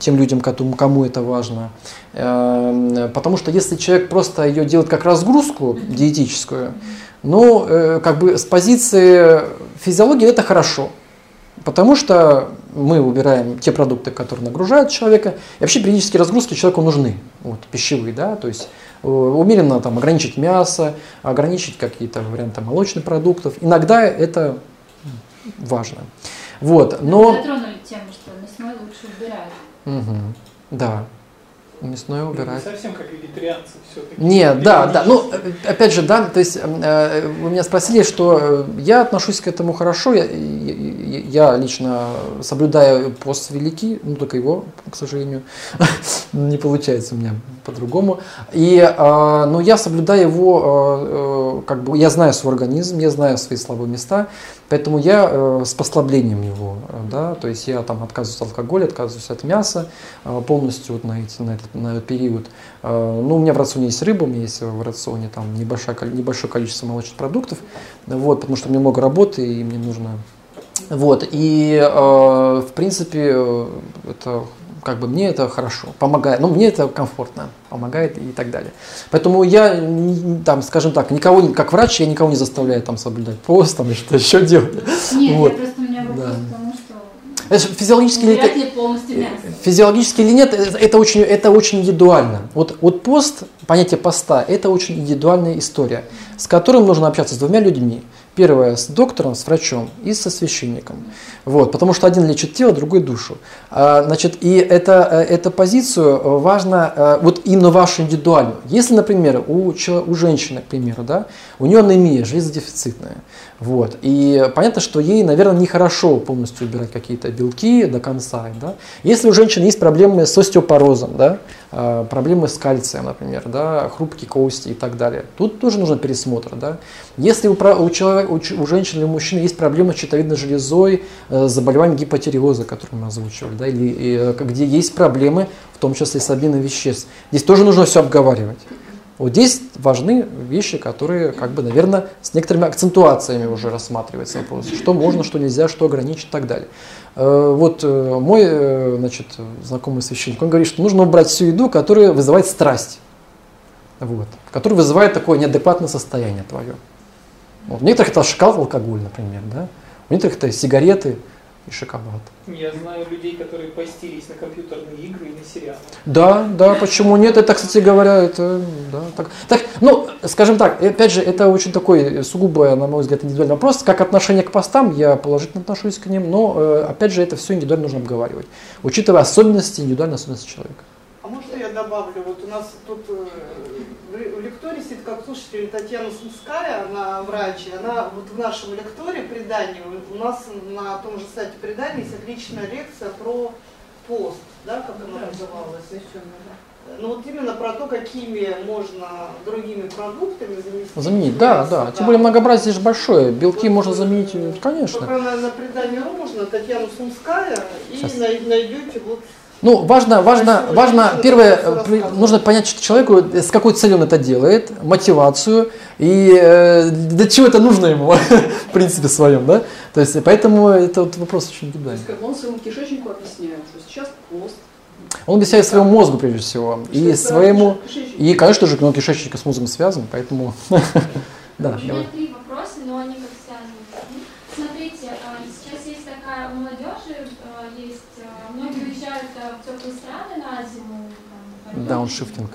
тем людям, кому это важно. Потому что если человек просто ее делает как разгрузку диетическую, ну, как бы с позиции физиологии это хорошо. Потому что мы убираем те продукты, которые нагружают человека. И вообще периодические разгрузки человеку нужны, вот, пищевые, да, то есть умеренно там, ограничить мясо, ограничить какие-то варианты молочных продуктов. Иногда это важно. Вот, но... Мы затронули тему, что мясное лучше убирают. Угу. Да. Мясное убирать. Не совсем как вегетарианцы все-таки. Нет, да, да. Ну, опять же, да, то есть вы меня спросили, что я отношусь к этому хорошо. Я лично соблюдаю пост великий, ну только его, к сожалению, не получается у меня по-другому. Но я соблюдаю его, как бы я знаю свой организм, я знаю свои слабые места, поэтому я с послаблением его, да, то есть я там отказываюсь от алкоголя, отказываюсь от мяса полностью вот на этот период. Ну, у меня в рационе есть рыба, у меня есть в рационе там небольшое количество молочных продуктов, вот, потому что у меня много работы и мне нужно... Вот, и в принципе, это как бы мне это хорошо, помогает, ну, мне это комфортно, помогает и так далее. Поэтому я, там, скажем так, никого, как врач, я никого не заставляю там соблюдать пост, там, что еще делать. Нет, вот. Просто у меня вопрос, да. Физиологически или нет, это очень индивидуально. Вот пост, понятие поста, это очень индивидуальная история, с которой нужно общаться с двумя людьми. Первое с доктором, с врачом и со священником. Вот, потому что один лечит тело, другой душу. Значит, и эту позицию важно, вот именно вашу индивидуальную. Если, например, у женщины, к примеру, да, у нее анемия, железодефицитная. Вот, и понятно, что ей, наверное, нехорошо полностью убирать какие-то белки до конца. Да. Если у женщины есть проблемы с остеопорозом, да, проблемы с кальцием, например, да, да, хрупкие кости и так далее. Тут тоже нужен пересмотр. Да. Если у женщины или мужчины есть проблемы с щитовидной железой, заболевание гипотиреоза, которое мы озвучивали, да, или где есть проблемы, в том числе с обменом веществ, здесь тоже нужно все обговаривать. Вот здесь важны вещи, которые, как бы, наверное, с некоторыми акцентуациями уже рассматривается вопрос. Что можно, что нельзя, что ограничить и так далее. Вот мой, значит, знакомый священник, он говорит, что нужно убрать всю еду, которая вызывает страсть, вот, которая вызывает такое неадекватное состояние твое. Вот, у некоторых это шоколад, алкоголь, например, да? У некоторых это сигареты и шоколад. Я знаю людей, которые постились на компьютерные игры и на сериалы. Да, да, почему нет? Это, кстати говоря, это, да, так, ну, скажем так, опять же, это очень такой сугубо, на мой взгляд, индивидуальный вопрос. Как отношение к постам, я положительно отношусь к ним, но, опять же, это все индивидуально нужно обговаривать, учитывая особенности, индивидуальные особенности человека. А можно я добавлю? Вот у нас тут в лектории сидит, как слушатель, Татьяна Сумская, она врач, и она вот в нашем лектории «Предания», у нас на том же сайте «Предания» есть отличная лекция про пост, да, как она называлась. Ну вот именно про то, какими можно другими продуктами заменить. Заменить, да, да, да. Тем более многообразие же большое, белки вот, можно заменить, конечно. На «Предания.ру» можно Татьяна Сумская, сейчас. И найдете вот... Ну, важно, первое, нужно понять человеку, с какой целью он это делает, мотивацию и для чего это нужно ему, в принципе, своем, да? То есть, поэтому это вот вопрос очень индивидуальный. То есть, он своему кишечнику объясняет, что сейчас пост. Он объясняет своему мозгу, прежде всего, и своему, и, конечно же, но кишечник с мозгом связан, поэтому, да. У меня три вопроса, но они как связаны. Смотрите, сейчас есть такая молодежь, есть... Многие уезжают в теплые страны на зиму. Там, да, он шифтинг.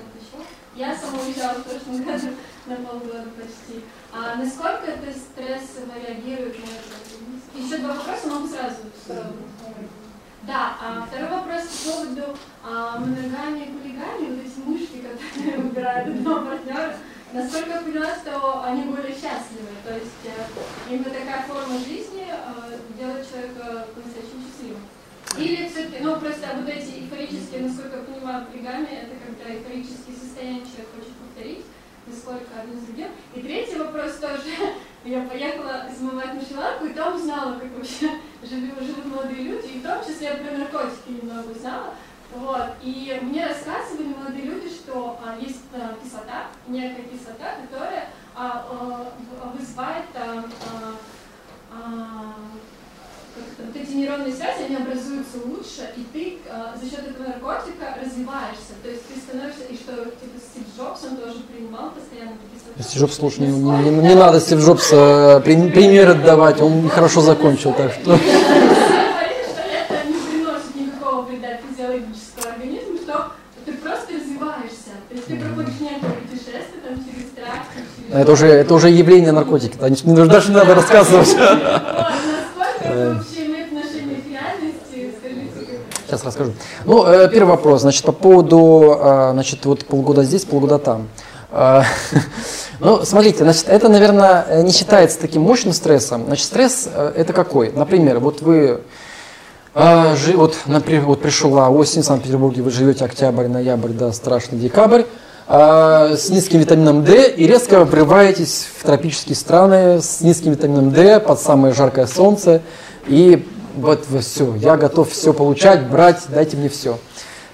Я сама уезжала в прошлом году на полгода почти. А насколько это стрессово реагирует на это? Еще два вопроса могу сразу. Да, а второй вопрос по поводу моногамии и полигамии, то есть мышки, которые выбирают одного партнера. Насколько я поняла, что они более счастливы. То есть именно такая форма жизни делает человека по-настоящему счастливым. Или все-таки, ну просто вот эти эйфорические, насколько я понимаю, полигамия, это когда эйфорические состояния человек хочет повторить, насколько одну с другим. И третий вопрос тоже. Я поехала измывать мочалку и там узнала, как вообще живут молодые люди, и в том числе я про наркотики немного узнала. Вот. И мне рассказывали молодые люди, что есть кислота, некая кислота, которая вызывает... Вот эти нейронные связи, они образуются лучше, и ты за счет этого наркотика развиваешься. То есть ты становишься, и что типа Стив Джобс, он тоже принимал постоянно кислоту. Стив Джобс, слушай, не надо Стив Джобса примеры давать, он хорошо закончил, так что... Это не приносит никакого вреда физиологического организма, что ты просто развиваешься. То есть ты проходишь некое путешествие там через травки, через... Это уже явление наркотики, даже не надо рассказывать. Сейчас расскажу. Ну, первый вопрос, значит, по поводу, значит, вот полгода здесь, полгода там. Ну, смотрите, значит, это, наверное, не считается таким мощным стрессом. Значит, стресс это какой? Например, вот вы, вот пришла осень в Санкт-Петербурге, вы живете октябрь, ноябрь, да, страшный декабрь, с низким витамином D и резко врываетесь в тропические страны с низким витамином D под самое жаркое солнце и вот все, я готов все получать, брать, дайте мне все.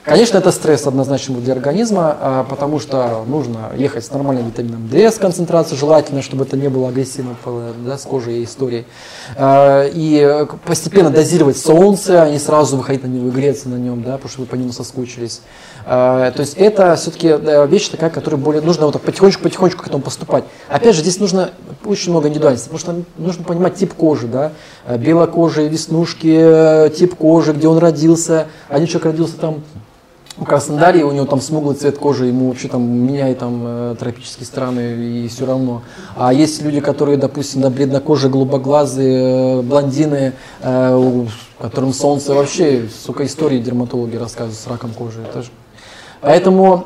Конечно, это стресс однозначно для организма, потому что нужно ехать с нормальным витамином D, с концентрацией, желательно, чтобы это не было агрессивно, да, с кожей и историей. И постепенно дозировать солнце, а не сразу выходить на него и греться на нем, да, потому что вы по нему соскучились. То есть это все-таки вещь такая, которая более нужно вот так потихонечку к этому поступать. Опять же, здесь нужно очень много индивидуальности, потому что нужно понимать тип кожи, да, белокожие, веснушки, тип кожи, где он родился. Один человек родился там в Краснодаре, у него там смуглый цвет кожи, ему вообще там меняет там тропические страны и все равно. А есть люди, которые, допустим, на бледнокожие, голубоглазые, блондины, которым солнце вообще, сука, истории дерматологи рассказывают с раком кожи. Это же... Поэтому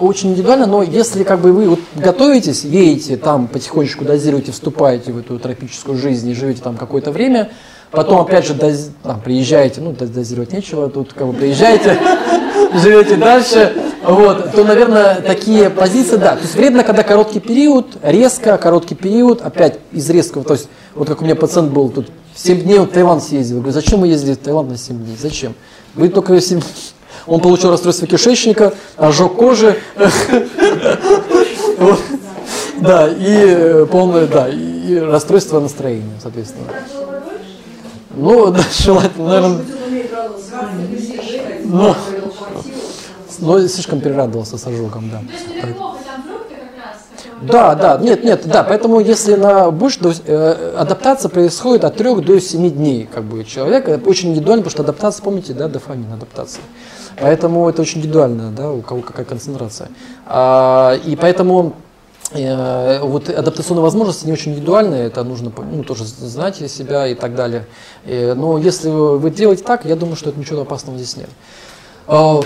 очень индивидуально, но если как бы вы вот готовитесь, едете там потихонечку, дозируете, вступаете в эту тропическую жизнь и живете там какое-то время, Потом опять же приезжаете, ну дозировать нечего, тут как бы приезжаете, живете дальше, вот, то, наверное, такие позиции, да. То есть вредно, когда короткий период, резко, короткий период, опять из резкого, то есть вот как у меня пациент был тут, 7 дней в Таиланд съездил, я говорю, зачем вы ездили в Таиланд на 7 дней, зачем? Вы только 7... Он получил расстройство кишечника, ожог кожи, да, и полное, да, и расстройство настроения, соответственно. Ну, да, желательно, наверное, но слишком перерадовался с ожогом, да. Да, да, нет, нет, да, поэтому если на буш, адаптация происходит от 3 до 7 дней, как бы, человека, это очень индивидуально, потому что адаптация, помните, да, дофамин, адаптация. Поэтому это очень индивидуально, да, у кого какая концентрация. И поэтому вот адаптационные возможности не очень индивидуальны, это нужно, ну, тоже знать себя и так далее. Но если вы делаете так, я думаю, что это ничего опасного здесь нет.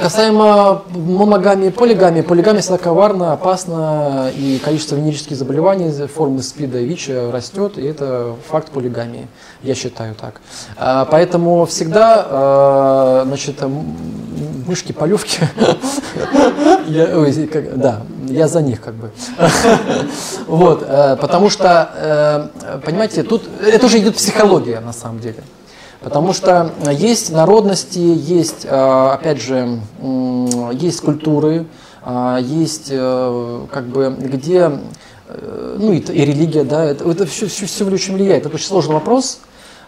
Касаемо моногамии, полигамии, полигамия всегда коварна, опасна, и количество венерических заболеваний, формы СПИДа и ВИЧа растет, и это факт полигамии, я считаю так. Поэтому всегда, значит, мышки, полевки, да, я за них как бы. Вот, потому что, понимаете, тут это уже идет психология на самом деле. Потому что есть народности, есть, опять же, есть культуры, есть, как бы, где, ну, и религия, да, это все очень влияет. Это очень сложный вопрос.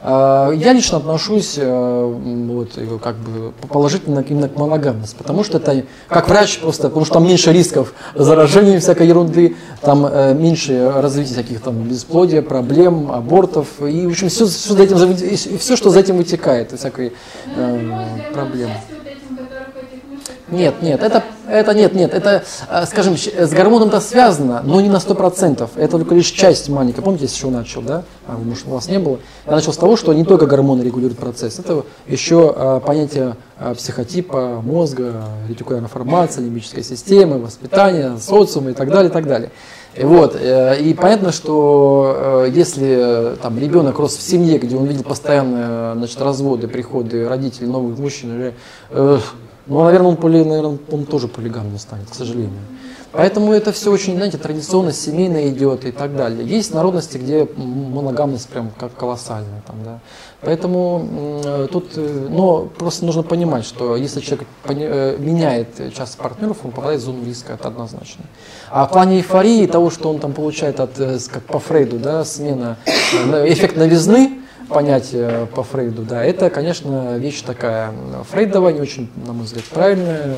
Я лично отношусь, вот, как бы, положительно именно к моногамности, потому что это, как врач просто, потому что там меньше рисков заражения всякой ерунды, там меньше развития всяких там бесплодия, проблем, абортов, и, в общем, все, за этим, все что за этим вытекает, всякой проблемы. Нет, нет, это, скажем, с гормоном-то связано, но не на 100%, это только лишь часть маленькая. Помните, я с чего начал, да? А, может, у вас не было. Я начал с того, что не только гормоны регулируют процесс, это еще понятие психотипа мозга, ретикулярная формация, лимбическая система, воспитание, социум и так далее, и так далее. И вот, и понятно, что если там ребенок рос в семье, где он видел постоянные, значит, разводы, приходы родителей, новых мужчин, ну, наверное, он тоже полигамным станет, к сожалению. Поэтому это все очень, знаете, традиционно, семейно идет и так далее. Есть народности, где моногамность прям как колоссальная. Там, да. Поэтому тут, но просто нужно понимать, что если человек меняет часто партнеров, он попадает в зону риска, это однозначно. А в плане эйфории, того, что он там получает от, как по Фрейду, да, смена, эффект новизны, понятие по Фрейду, да, это, конечно, вещь такая Фрейдова, не очень, на мой взгляд, правильная,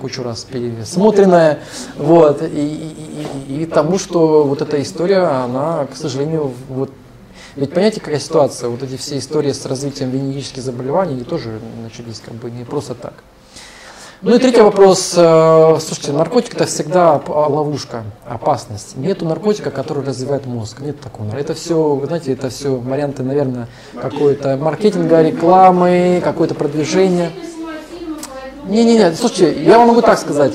кучу раз пересмотренная, вот, и тому, что вот эта история, она, к сожалению, вот, ведь понимаете, какая ситуация, вот эти все истории с развитием венерических заболеваний, они тоже начались, как бы, не просто так. Ну и третий вопрос, слушайте, наркотик это всегда ловушка, опасность. Нету наркотика, который развивает мозг, нет такого. Это все, знаете, это все варианты, наверное, какой-то маркетинга, рекламы, какое-то продвижение. Не-не-не, слушайте, я вам могу так сказать,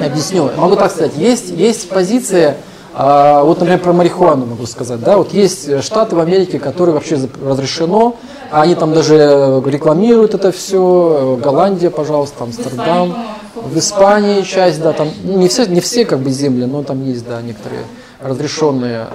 объясню, могу так сказать, есть позиция, вот, например, про марихуану могу сказать, да, вот есть штаты в Америке, которые вообще разрешено, они там даже рекламируют это все, Голландия, пожалуйста, Амстердам, в Испании часть, да, там, не все как бы земли, но там есть, да, некоторые разрешенные,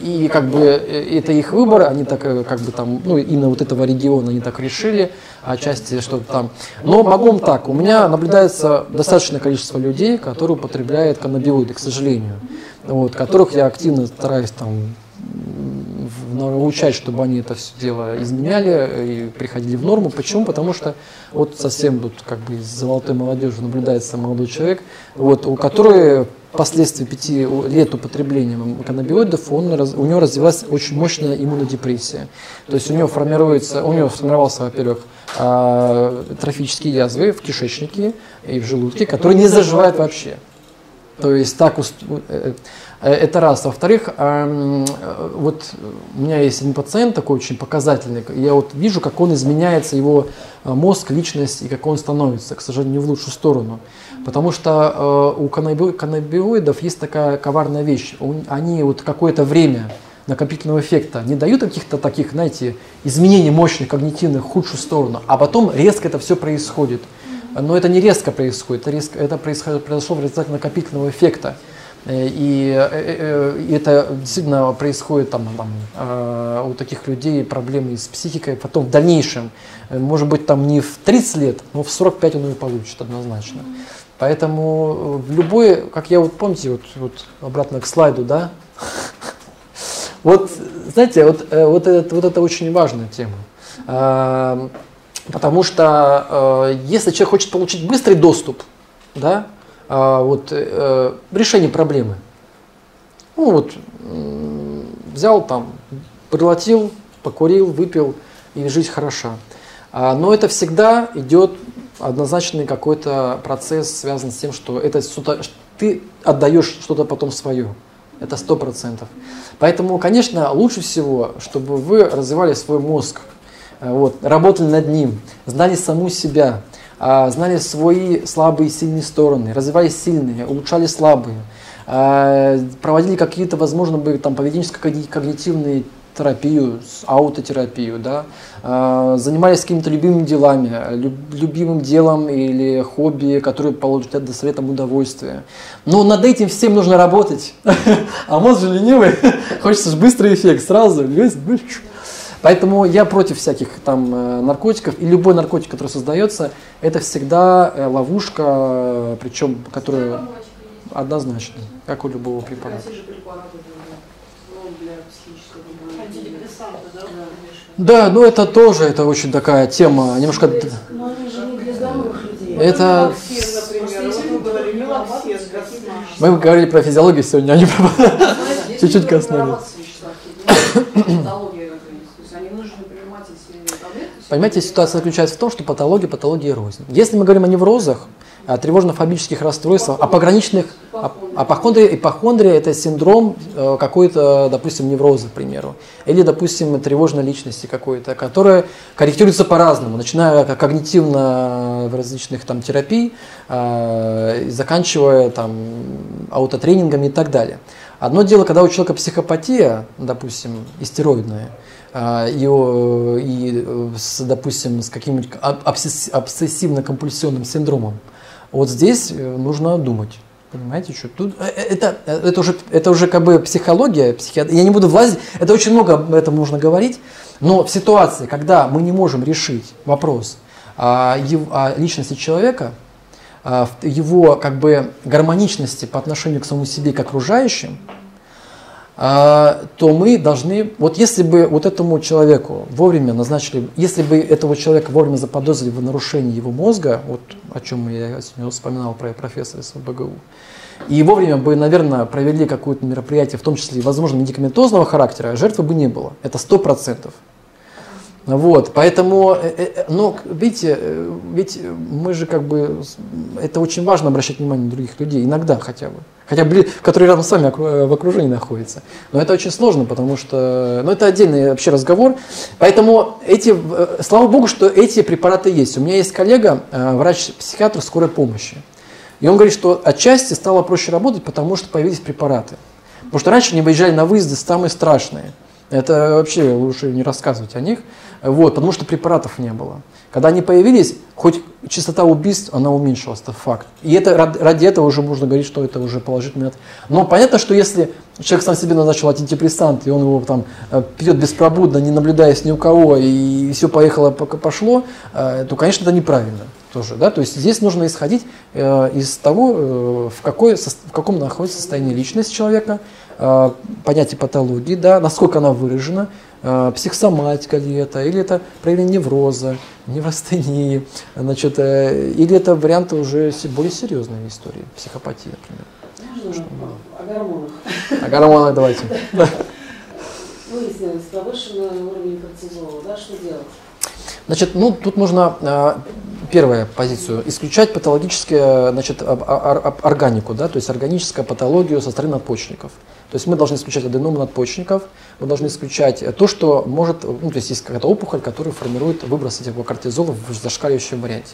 и как бы это их выбор, они так как бы там, ну, именно вот этого региона они так решили, а части что-то там. Но могу так, у меня наблюдается достаточное количество людей, которые употребляют каннабиоиды, к сожалению, вот, которых я активно стараюсь там научать, чтобы они это все дело изменяли и приходили в норму. Почему? Потому что вот совсем тут как бы из золотой молодежи наблюдается молодой человек, вот, у которого впоследствии 5 лет употребления каннабиоидов у него развилась очень мощная иммунодепрессия. То есть у него сформировался, во-первых, трофические язвы в кишечнике и в желудке, которые не заживают вообще. То есть так, это раз. Во-вторых, вот у меня есть один пациент такой очень показательный, я вот вижу, как он изменяется, его мозг, личность и как он становится, к сожалению, не в лучшую сторону. Потому что у каннабиоидов есть такая коварная вещь, они вот какое-то время накопительного эффекта не дают каких-то таких, знаете, изменений мощных, когнитивных, в худшую сторону, а потом резко это все происходит. Но это не резко происходит, это произошло в результате накопительного эффекта. И это действительно происходит у таких людей проблемы с психикой, потом в дальнейшем, может быть, там не в 30 лет, но в 45 он ее получит однозначно. Поэтому любой, как я вот помните, вот обратно к слайду, да, вот знаете, вот это очень важная тема, потому что если человек хочет получить быстрый доступ, да, решение проблемы. Ну вот, взял там, проглотил, покурил, выпил, и жизнь хороша. Но это всегда идет однозначный какой-то процесс, связанный с тем, что это ты отдаешь что-то потом свое. Это 100%. Поэтому, конечно, лучше всего, чтобы вы развивали свой мозг, работали над ним, знали саму себя, знали свои слабые и сильные стороны, развивали сильные, улучшали слабые, проводили какие-то, возможно, поведенческо-когнитивные терапию, аутотерапию, да, занимались какими-то любимыми делами, любимым делом или хобби, которые получат до светом удовольствие. Но над этим всем нужно работать, а мозг же ленивый, хочется же быстрый эффект, сразу весь. Поэтому я против всяких там наркотиков, и любой наркотик, который создается, это всегда ловушка, причем которая однозначно, как у любого препарата. Да, но это тоже очень такая тема, немножко. Но они же не для здоровых людей. Это. Мы говорили про физиологию сегодня, а не про чуть-чуть коснулись. Понимаете, ситуация заключается в том, что патология рознь. Если мы говорим о неврозах, о тревожно-фобических расстройствах, о пограничных, апохондрии, ипохондрия – это синдром какой-то, допустим, невроза, к примеру, или, допустим, тревожной личности какой-то, которая корректируется по-разному, начиная от когнитивно-различных терапий, заканчивая аутотренингами и так далее. Одно дело, когда у человека психопатия, допустим, истероидная, допустим, с каким-нибудь обсессивно-компульсионным синдромом. Вот здесь нужно думать. Понимаете, что тут? Это уже как бы психология, психиатрия. Я не буду влазить, это очень много об этом нужно говорить. Но в ситуации, когда мы не можем решить вопрос о личности человека, его как бы гармоничности по отношению к самому себе и к окружающим, то мы должны, если бы этому человеку вовремя назначили, если бы этого человека вовремя заподозрили в нарушении его мозга, о чем я сегодня вспоминал про профессора из БГУ, и вовремя бы, наверное, провели какое-то мероприятие, в том числе, возможно, медикаментозного характера, жертвы бы не было. Это 100%. Поэтому, видите, ведь мы же это очень важно обращать внимание на других людей, иногда хотя бы, которые рядом с вами в окружении находятся. Но это очень сложно, потому что, это отдельный вообще разговор. Поэтому слава богу, что эти препараты есть. У меня есть коллега, врач-психиатр скорой помощи, и он говорит, что отчасти стало проще работать, потому что появились препараты. Потому что раньше они выезжали на выезды самые страшные. Это вообще лучше не рассказывать о них, потому что препаратов не было. Когда они появились, хоть частота убийств, она уменьшилась, это факт. И это, ради этого уже можно говорить, что это уже положительный. Но понятно, что если человек сам себе назначил антидепрессант, и он его пьет беспробудно, не наблюдаясь ни у кого, и все поехало, пока пошло, то, конечно, это неправильно тоже. Да? То есть здесь нужно исходить из того, в каком находится состоянии личность человека, понятие патологии, да, насколько она выражена, психосоматика ли это, или это проявление невроза, неврастении, или это варианты уже более серьезной истории, психопатия, например. О гормонах. О гормонах давайте. Выяснилось, повышенный уровень кортизола, да, что делать? Значит, тут нужно первое, позицию, исключать патологическую, значит, органику, да, то есть органическую патологию со стороны надпочечников. То есть мы должны исключать аденомы надпочечников, мы должны исключать то, что может, ну, то есть есть какая-то опухоль, которая формирует выброс этого кортизола в зашкаливающем варианте.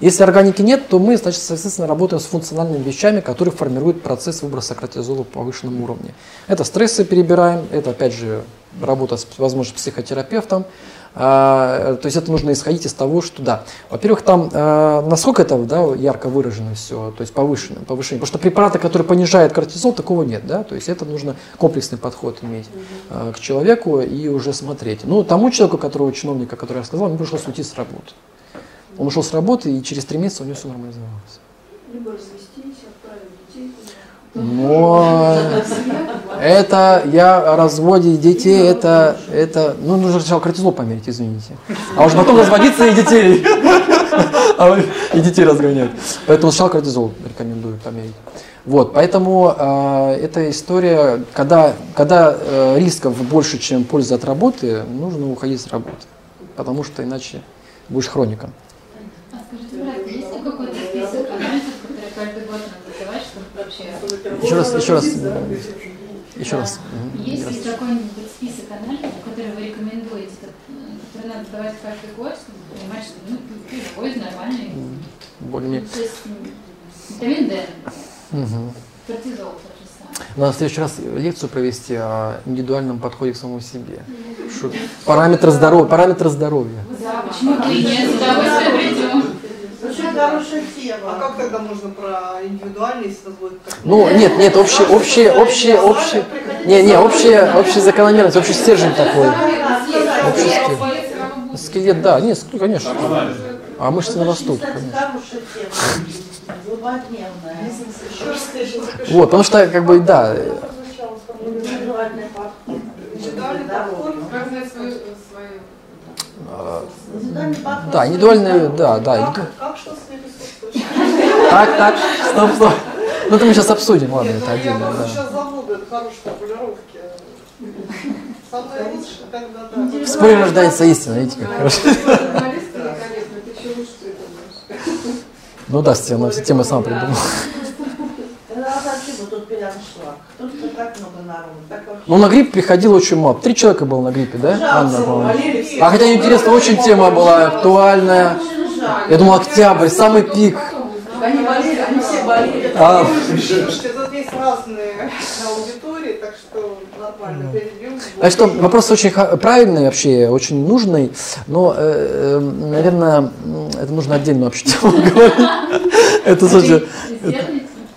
Если органики нет, то мы, значит, соответственно, работаем с функциональными вещами, которые формируют процесс выброса кортизола в повышенном уровне. Это стрессы перебираем, это, опять же, работа с, возможно, психотерапевтом. То есть это нужно исходить из того, что да. Во-первых, там насколько это, да, ярко выражено все, то есть повышение. Потому что препараты, которые понижают кортизол, такого нет, да. То есть это нужно комплексный подход иметь к человеку и уже смотреть. Ну, тому человеку, которого чиновника, который я сказал, ему пришлось уйти с работы. Он ушел с работы, и через 3 месяца у него все нормализовалось. Либо развестись, отправить детей. Но это я о разводе детей, это ну, нужно сначала кортизол померить, извините. А уже потом разводиться и детей. И детей разгоняют. Поэтому сначала кортизол рекомендую померить. Вот, поэтому эта история, когда рисков больше, чем польза от работы, нужно уходить с работы. Потому что иначе будешь хроником. А скажите, Брайан, есть ли какой-то список анализов, которые каждый год надо сдавать, чтобы вообще... Еще раз. Есть ли какой-нибудь список анализов, которые вы рекомендуете, которые надо сдавать каждый год, чтобы понимать, что ну, ты живой, нормальный? Более-менее. То есть витамин D, кортизол. Надо в следующий раз лекцию провести о индивидуальном подходе к самому себе. Параметр здоровья. Параметр здоровья. Да, почему бы и нет? С удовольствием придем. Очень хорошая тема. А как тогда можно про индивидуальность назвать? Ну, нет, общие. Общая закономерность, общий стержень такой. Общий стержень. Скелет, да, нет, конечно. А мышцы нарастут, конечно. Вот, потому что, как бы, да. Да, индивидуальные, да. Так, стоп. Ну, это мы сейчас обсудим, ладно, это отдельно. Сейчас забуду, это хорошие формулировки. Самое лучшее тогда, да. В споре рождается истина, видите, как хорошо. Ну да, тема сама придумала. Ну на грипп приходил очень мало. 3 человека было на гриппе, да? А хотя интересно, очень тема была актуальная. Я думал, октябрь, самый пик. Они все болели. Тут есть разные аудитории, так что нормально. Так что вопрос очень правильный вообще, очень нужный, но, наверное, это нужно отдельно вообще тему говорить. Это, слушайте,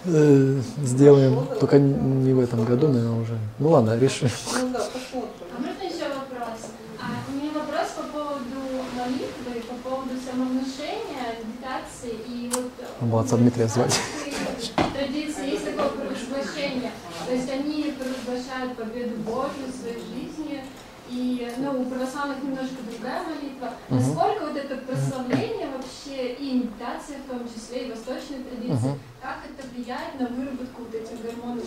сделаем, только не в этом году, наверное, уже. Ну ладно, решим. А можно еще вопрос? У меня вопрос по поводу молитвы, по поводу самовнушения, медитации и вот... Молодца, Дмитрия звать. Традиции, есть такое провозглашение, то есть они провозглашают победу Божью в своей жизни, и у православных немножко другая молитва. Насколько вот это прославление вообще и медитация, в том числе и восточные традиции, как это влияет на выработку вот этих гормонов?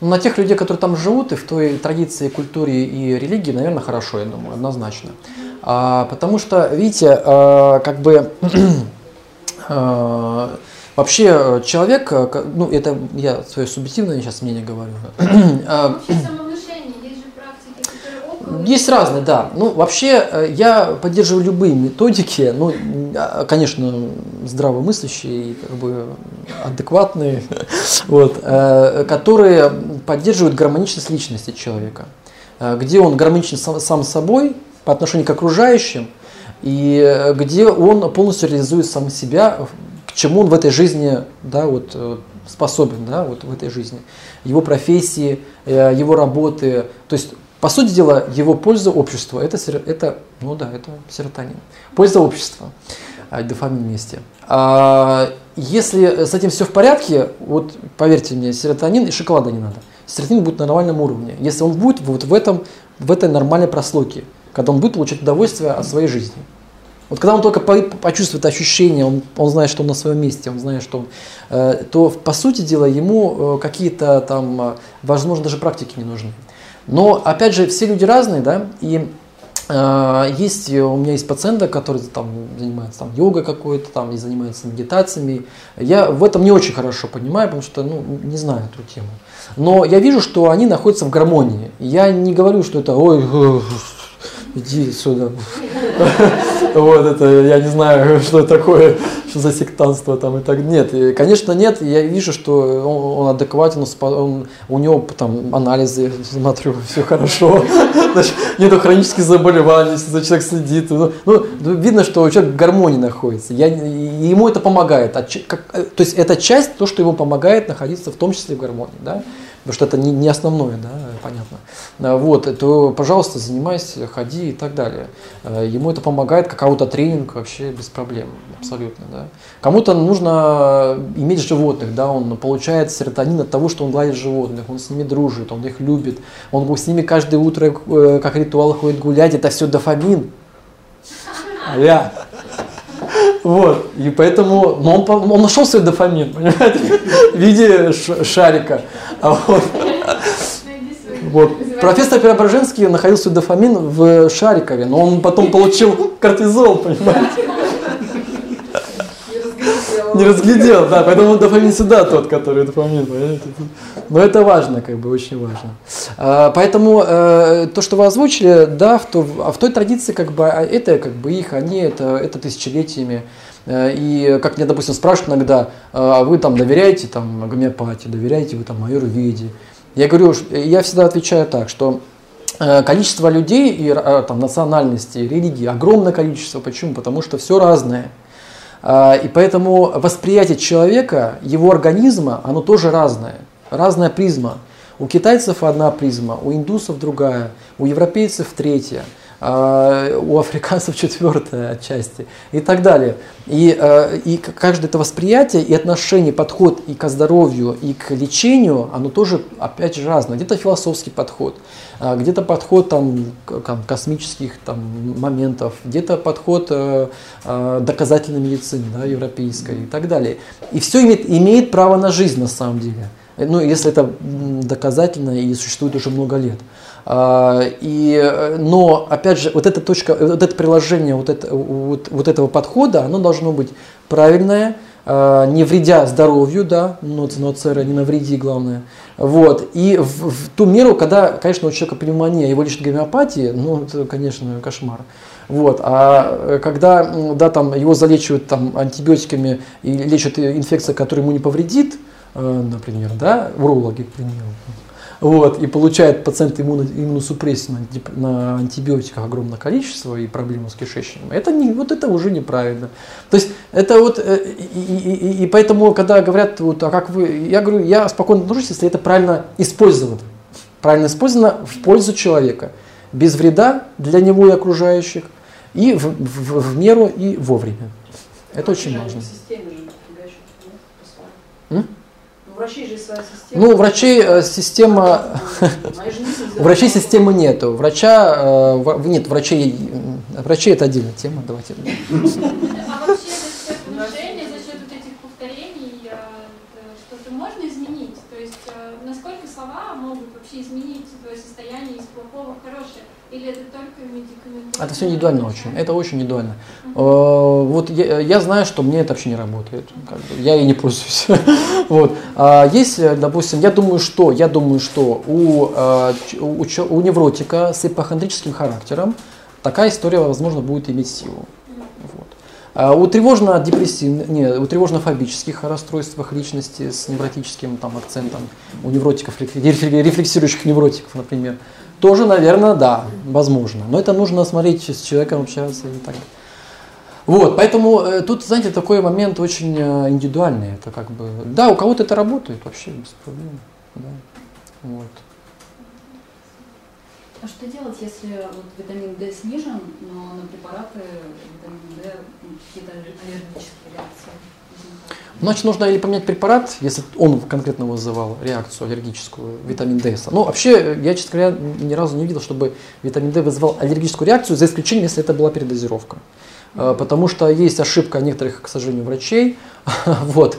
Ну, на тех людей, которые там живут, и в той традиции, культуре и религии, наверное, хорошо, я думаю, однозначно. Потому что, видите, как бы... Вообще человек, ну это я свое субъективное сейчас мнение говорю. Вообще самовнушение, есть же практики, которые около... Есть разные, да. Ну вообще я поддерживаю любые методики, ну конечно здравомыслящие и как бы адекватные, вот, которые поддерживают гармоничность личности человека, где он гармоничен сам собой по отношению к окружающим и где он полностью реализует сам себя. Чему он в этой жизни, да, вот, способен, да, вот в этой жизни, его профессии, его работы, то есть, по сути дела, его польза обществу, это серотонин, польза общества, дофамин вместе. А если с этим все в порядке, вот поверьте мне, серотонин и шоколада не надо, серотонин будет на нормальном уровне, если он будет вот в этой нормальной прослойке, когда он будет получать удовольствие от своей жизни. Вот когда он только почувствует ощущение, он знает, что он на своем месте, он знает, что он, то по сути дела ему какие-то там, возможно, даже практики не нужны. Но опять же, все люди разные, да, и Есть, у меня есть пациенты, которые там занимаются йогой какой-то, там и занимаются медитациями. Я в этом не очень хорошо понимаю, потому что не знаю эту тему. Но я вижу, что они находятся в гармонии. Я не говорю, что это ой, иди сюда. Вот это, я не знаю, что такое, что за сектантство там и так. Нет, конечно, нет, я вижу, что он адекватен, у него там анализы, смотрю, все хорошо, нету хронических заболеваний, человек следит. Ну, видно, что человек в гармонии находится, ему это помогает. То есть это часть, то, что ему помогает находиться в том числе в гармонии, да? Потому что это не основное, да, понятно. Вот, то, пожалуйста, занимайся, ходи и так далее. Ему это помогает, как аутотренинг вообще без проблем, абсолютно, да. Кому-то нужно иметь животных, да, он получает серотонин от того, что он гладит животных, он с ними дружит, он их любит, он с ними каждое утро, как ритуал, ходит гулять, это все дофамин. Аля. Вот, и поэтому, но он нашел свой дофамин, понимаете, в виде шарика. А вот. Профессор Преображенский находил свой дофамин в Шарикове, но он потом получил кортизол, понимаете. Не разглядел, да, поэтому дофамин сюда тот, который дофамин, понимаете. Но это важно, как бы, очень важно. Поэтому то, что вы озвучили, да, в той традиции, как бы, это как бы их, они это тысячелетиями. И как мне, допустим, спрашивают иногда, а вы там доверяете там гомеопатии, доверяете вы там аюрведе? Я говорю, я всегда отвечаю так, что количество людей и там национальностей, религий огромное количество. Почему? Потому что все разное. И поэтому восприятие человека, его организма, оно тоже разное. Разная призма. У китайцев одна призма, у индусов другая, у европейцев третья, у африканцев четвертая отчасти и так далее. И каждое это восприятие и отношение, подход и к здоровью, и к лечению, оно тоже опять же разное. Где-то философский подход, где-то подход там, космических там, моментов, где-то подход доказательной медицины, да, европейской и так далее. И все имеет право на жизнь на самом деле. Ну, если это доказательно и существует уже много лет. Но, опять же, вот эта точка, вот это приложение вот этого подхода, оно должно быть правильное, не вредя здоровью, да, ноцера, не навреди, главное. Вот. И в ту меру, когда, конечно, у человека пневмония, его лишит гомеопатии, это, конечно, кошмар. Вот. А когда, да, там, его залечивают там, антибиотиками и лечат инфекцию, которая ему не повредит, например, да, урологи, к примеру, вот, и получает пациент иммуносупрессию на антибиотиках огромное количество и проблемы с кишечником, это уже неправильно. То есть это вот, и поэтому, когда говорят, вот, а как вы, я говорю, я спокойно отношусь, если это правильно использовано. Правильно использовано в пользу человека, без вреда для него и окружающих, и в меру, и вовремя. Это очень важно. Врачей же своя система. Ну, врачей системы нету. Врачей это отдельная тема. Давайте. А вообще рецепт мышления за счет вот этих повторений что-то можно изменить? То есть насколько слова могут вообще изменить твое состояние из плохого в хорошее? Или это только медикаментозно? Это все индивидуально очень. Это очень индивидуально. Uh-huh. Вот я знаю, что мне это вообще не работает. Как бы, я и не пользуюсь. Вот. Есть, допустим, я думаю, что у невротика с ипохондрическим характером такая история, возможно, будет иметь силу. У тревожно-фобических расстройствах личности с невротическим там, акцентом, у невротиков, рефлексирующих невротиков, например, тоже, наверное, да, возможно. Но это нужно смотреть, с человеком общаться и так далее. Вот, поэтому тут, знаете, такой момент очень индивидуальный. Это как бы, да, у кого-то это работает вообще без проблем. Да. Вот. А что делать, если вот витамин D снижен, но на препараты витамин D какие-то аллергические реакции? Значит, нужно или поменять препарат, если он конкретно вызывал реакцию аллергическую, витамин D. Ну, вообще, я, честно говоря, ни разу не видел, чтобы витамин D вызывал аллергическую реакцию, за исключением, если это была передозировка. Потому что есть ошибка некоторых, к сожалению, врачей. Вот.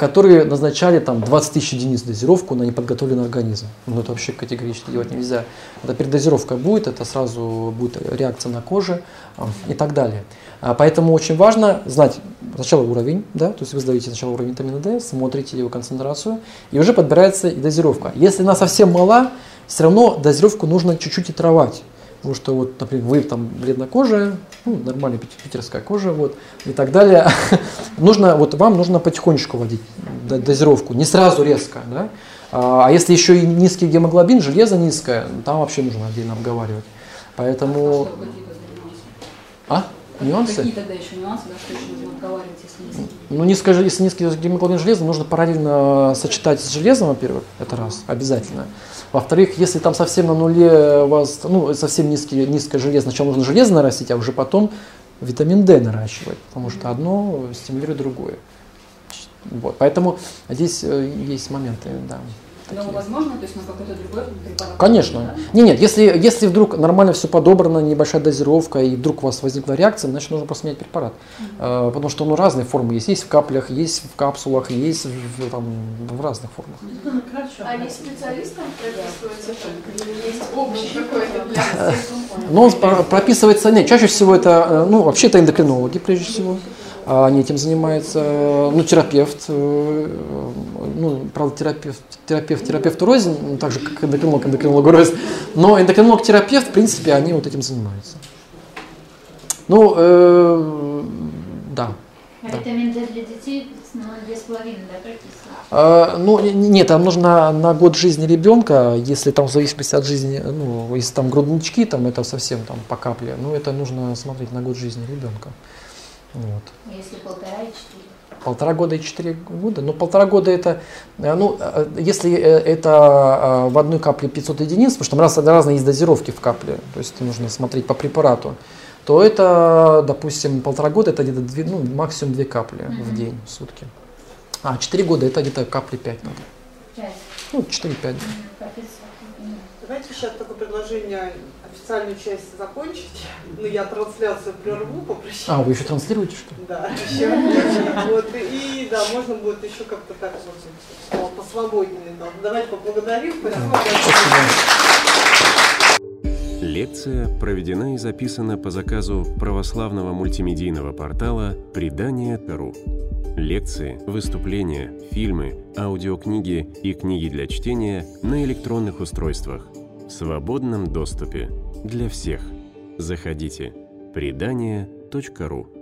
которые назначали там 20 тысяч единиц дозировку на неподготовленный организм. Но это вообще категорично делать нельзя. Это передозировка будет, это сразу будет реакция на коже и так далее. Поэтому очень важно знать сначала уровень, да, то есть вы сдаете сначала уровень витамина D, смотрите его концентрацию, и уже подбирается и дозировка. Если она совсем мала, все равно дозировку нужно чуть-чуть титровать. Потому что, вот, например, вы там бледнокожая, ну, нормальная питерская кожа, вот, и так далее. Нужно, вот, вам нужно потихонечку вводить дозировку, не сразу резко. Да? А если еще и низкий гемоглобин, железо низкое, там вообще нужно отдельно обговаривать. Поэтому… А? Нюансы? Какие тогда еще нюансы, да, что еще нужно обговаривать, если низкий? Ну, если низкий гемоглобин железа, нужно параллельно сочетать с железом, во-первых, это раз, обязательно. Во-вторых, если там совсем на нуле у вас, ну, совсем низкое железо, сначала нужно железо нарастить, а уже потом витамин D наращивать, потому что одно стимулирует другое. Вот, поэтому здесь есть моменты, да. Но возможно, то есть на какой-то другой препарат? Конечно. Да? Нет, если вдруг нормально все подобрано, небольшая дозировка, и вдруг у вас возникла реакция, значит, нужно просто менять препарат. Потому что, ну, разные формы есть. Есть в каплях, есть в капсулах, есть в разных формах. Хорошо. А не специалистам прописывается только? Есть общий какой-то для всех? Ну, прописывается, нет, чаще всего это, ну, вообще это эндокринологи, прежде всего. Они этим занимаются, ну, терапевт, ну, правда, терапевт рознь, так же, как эндокринолог, эндокринолог рознь, но эндокринолог-терапевт, в принципе, они вот этим занимаются. Ну, да. А витамин D для детей 2,5, да, практически? Ну, нет, там нужно на год жизни ребенка, если там в зависимости от жизни, ну, если там груднички, там это совсем там по капле, ну, это нужно смотреть на год жизни ребенка. Вот. Если 1,5 и 4? 1,5 года и 4 года. Ну, 1,5 года это, ну, если это в одной капле 500 единиц, потому что там разные есть дозировки в капле, то есть нужно смотреть по препарату, то это, допустим, 1,5 года это где-то 2, ну, максимум 2 капли в день, в сутки. А 4 года это где-то капли 5 надо. 5? Ну, 4-5. Давайте сейчас такое предложение, официальную часть закончить, но я трансляцию прерву, попрощаюсь. А, вы еще транслируете, что ли? Да, еще. Вот, и да, можно будет еще как-то так вот посвободнее. Давайте поблагодарим. Лекция проведена и записана по заказу православного мультимедийного портала «Предания.ру». Лекции, выступления, фильмы, аудиокниги и книги для чтения на электронных устройствах в свободном доступе для всех. Заходите. Предания.ру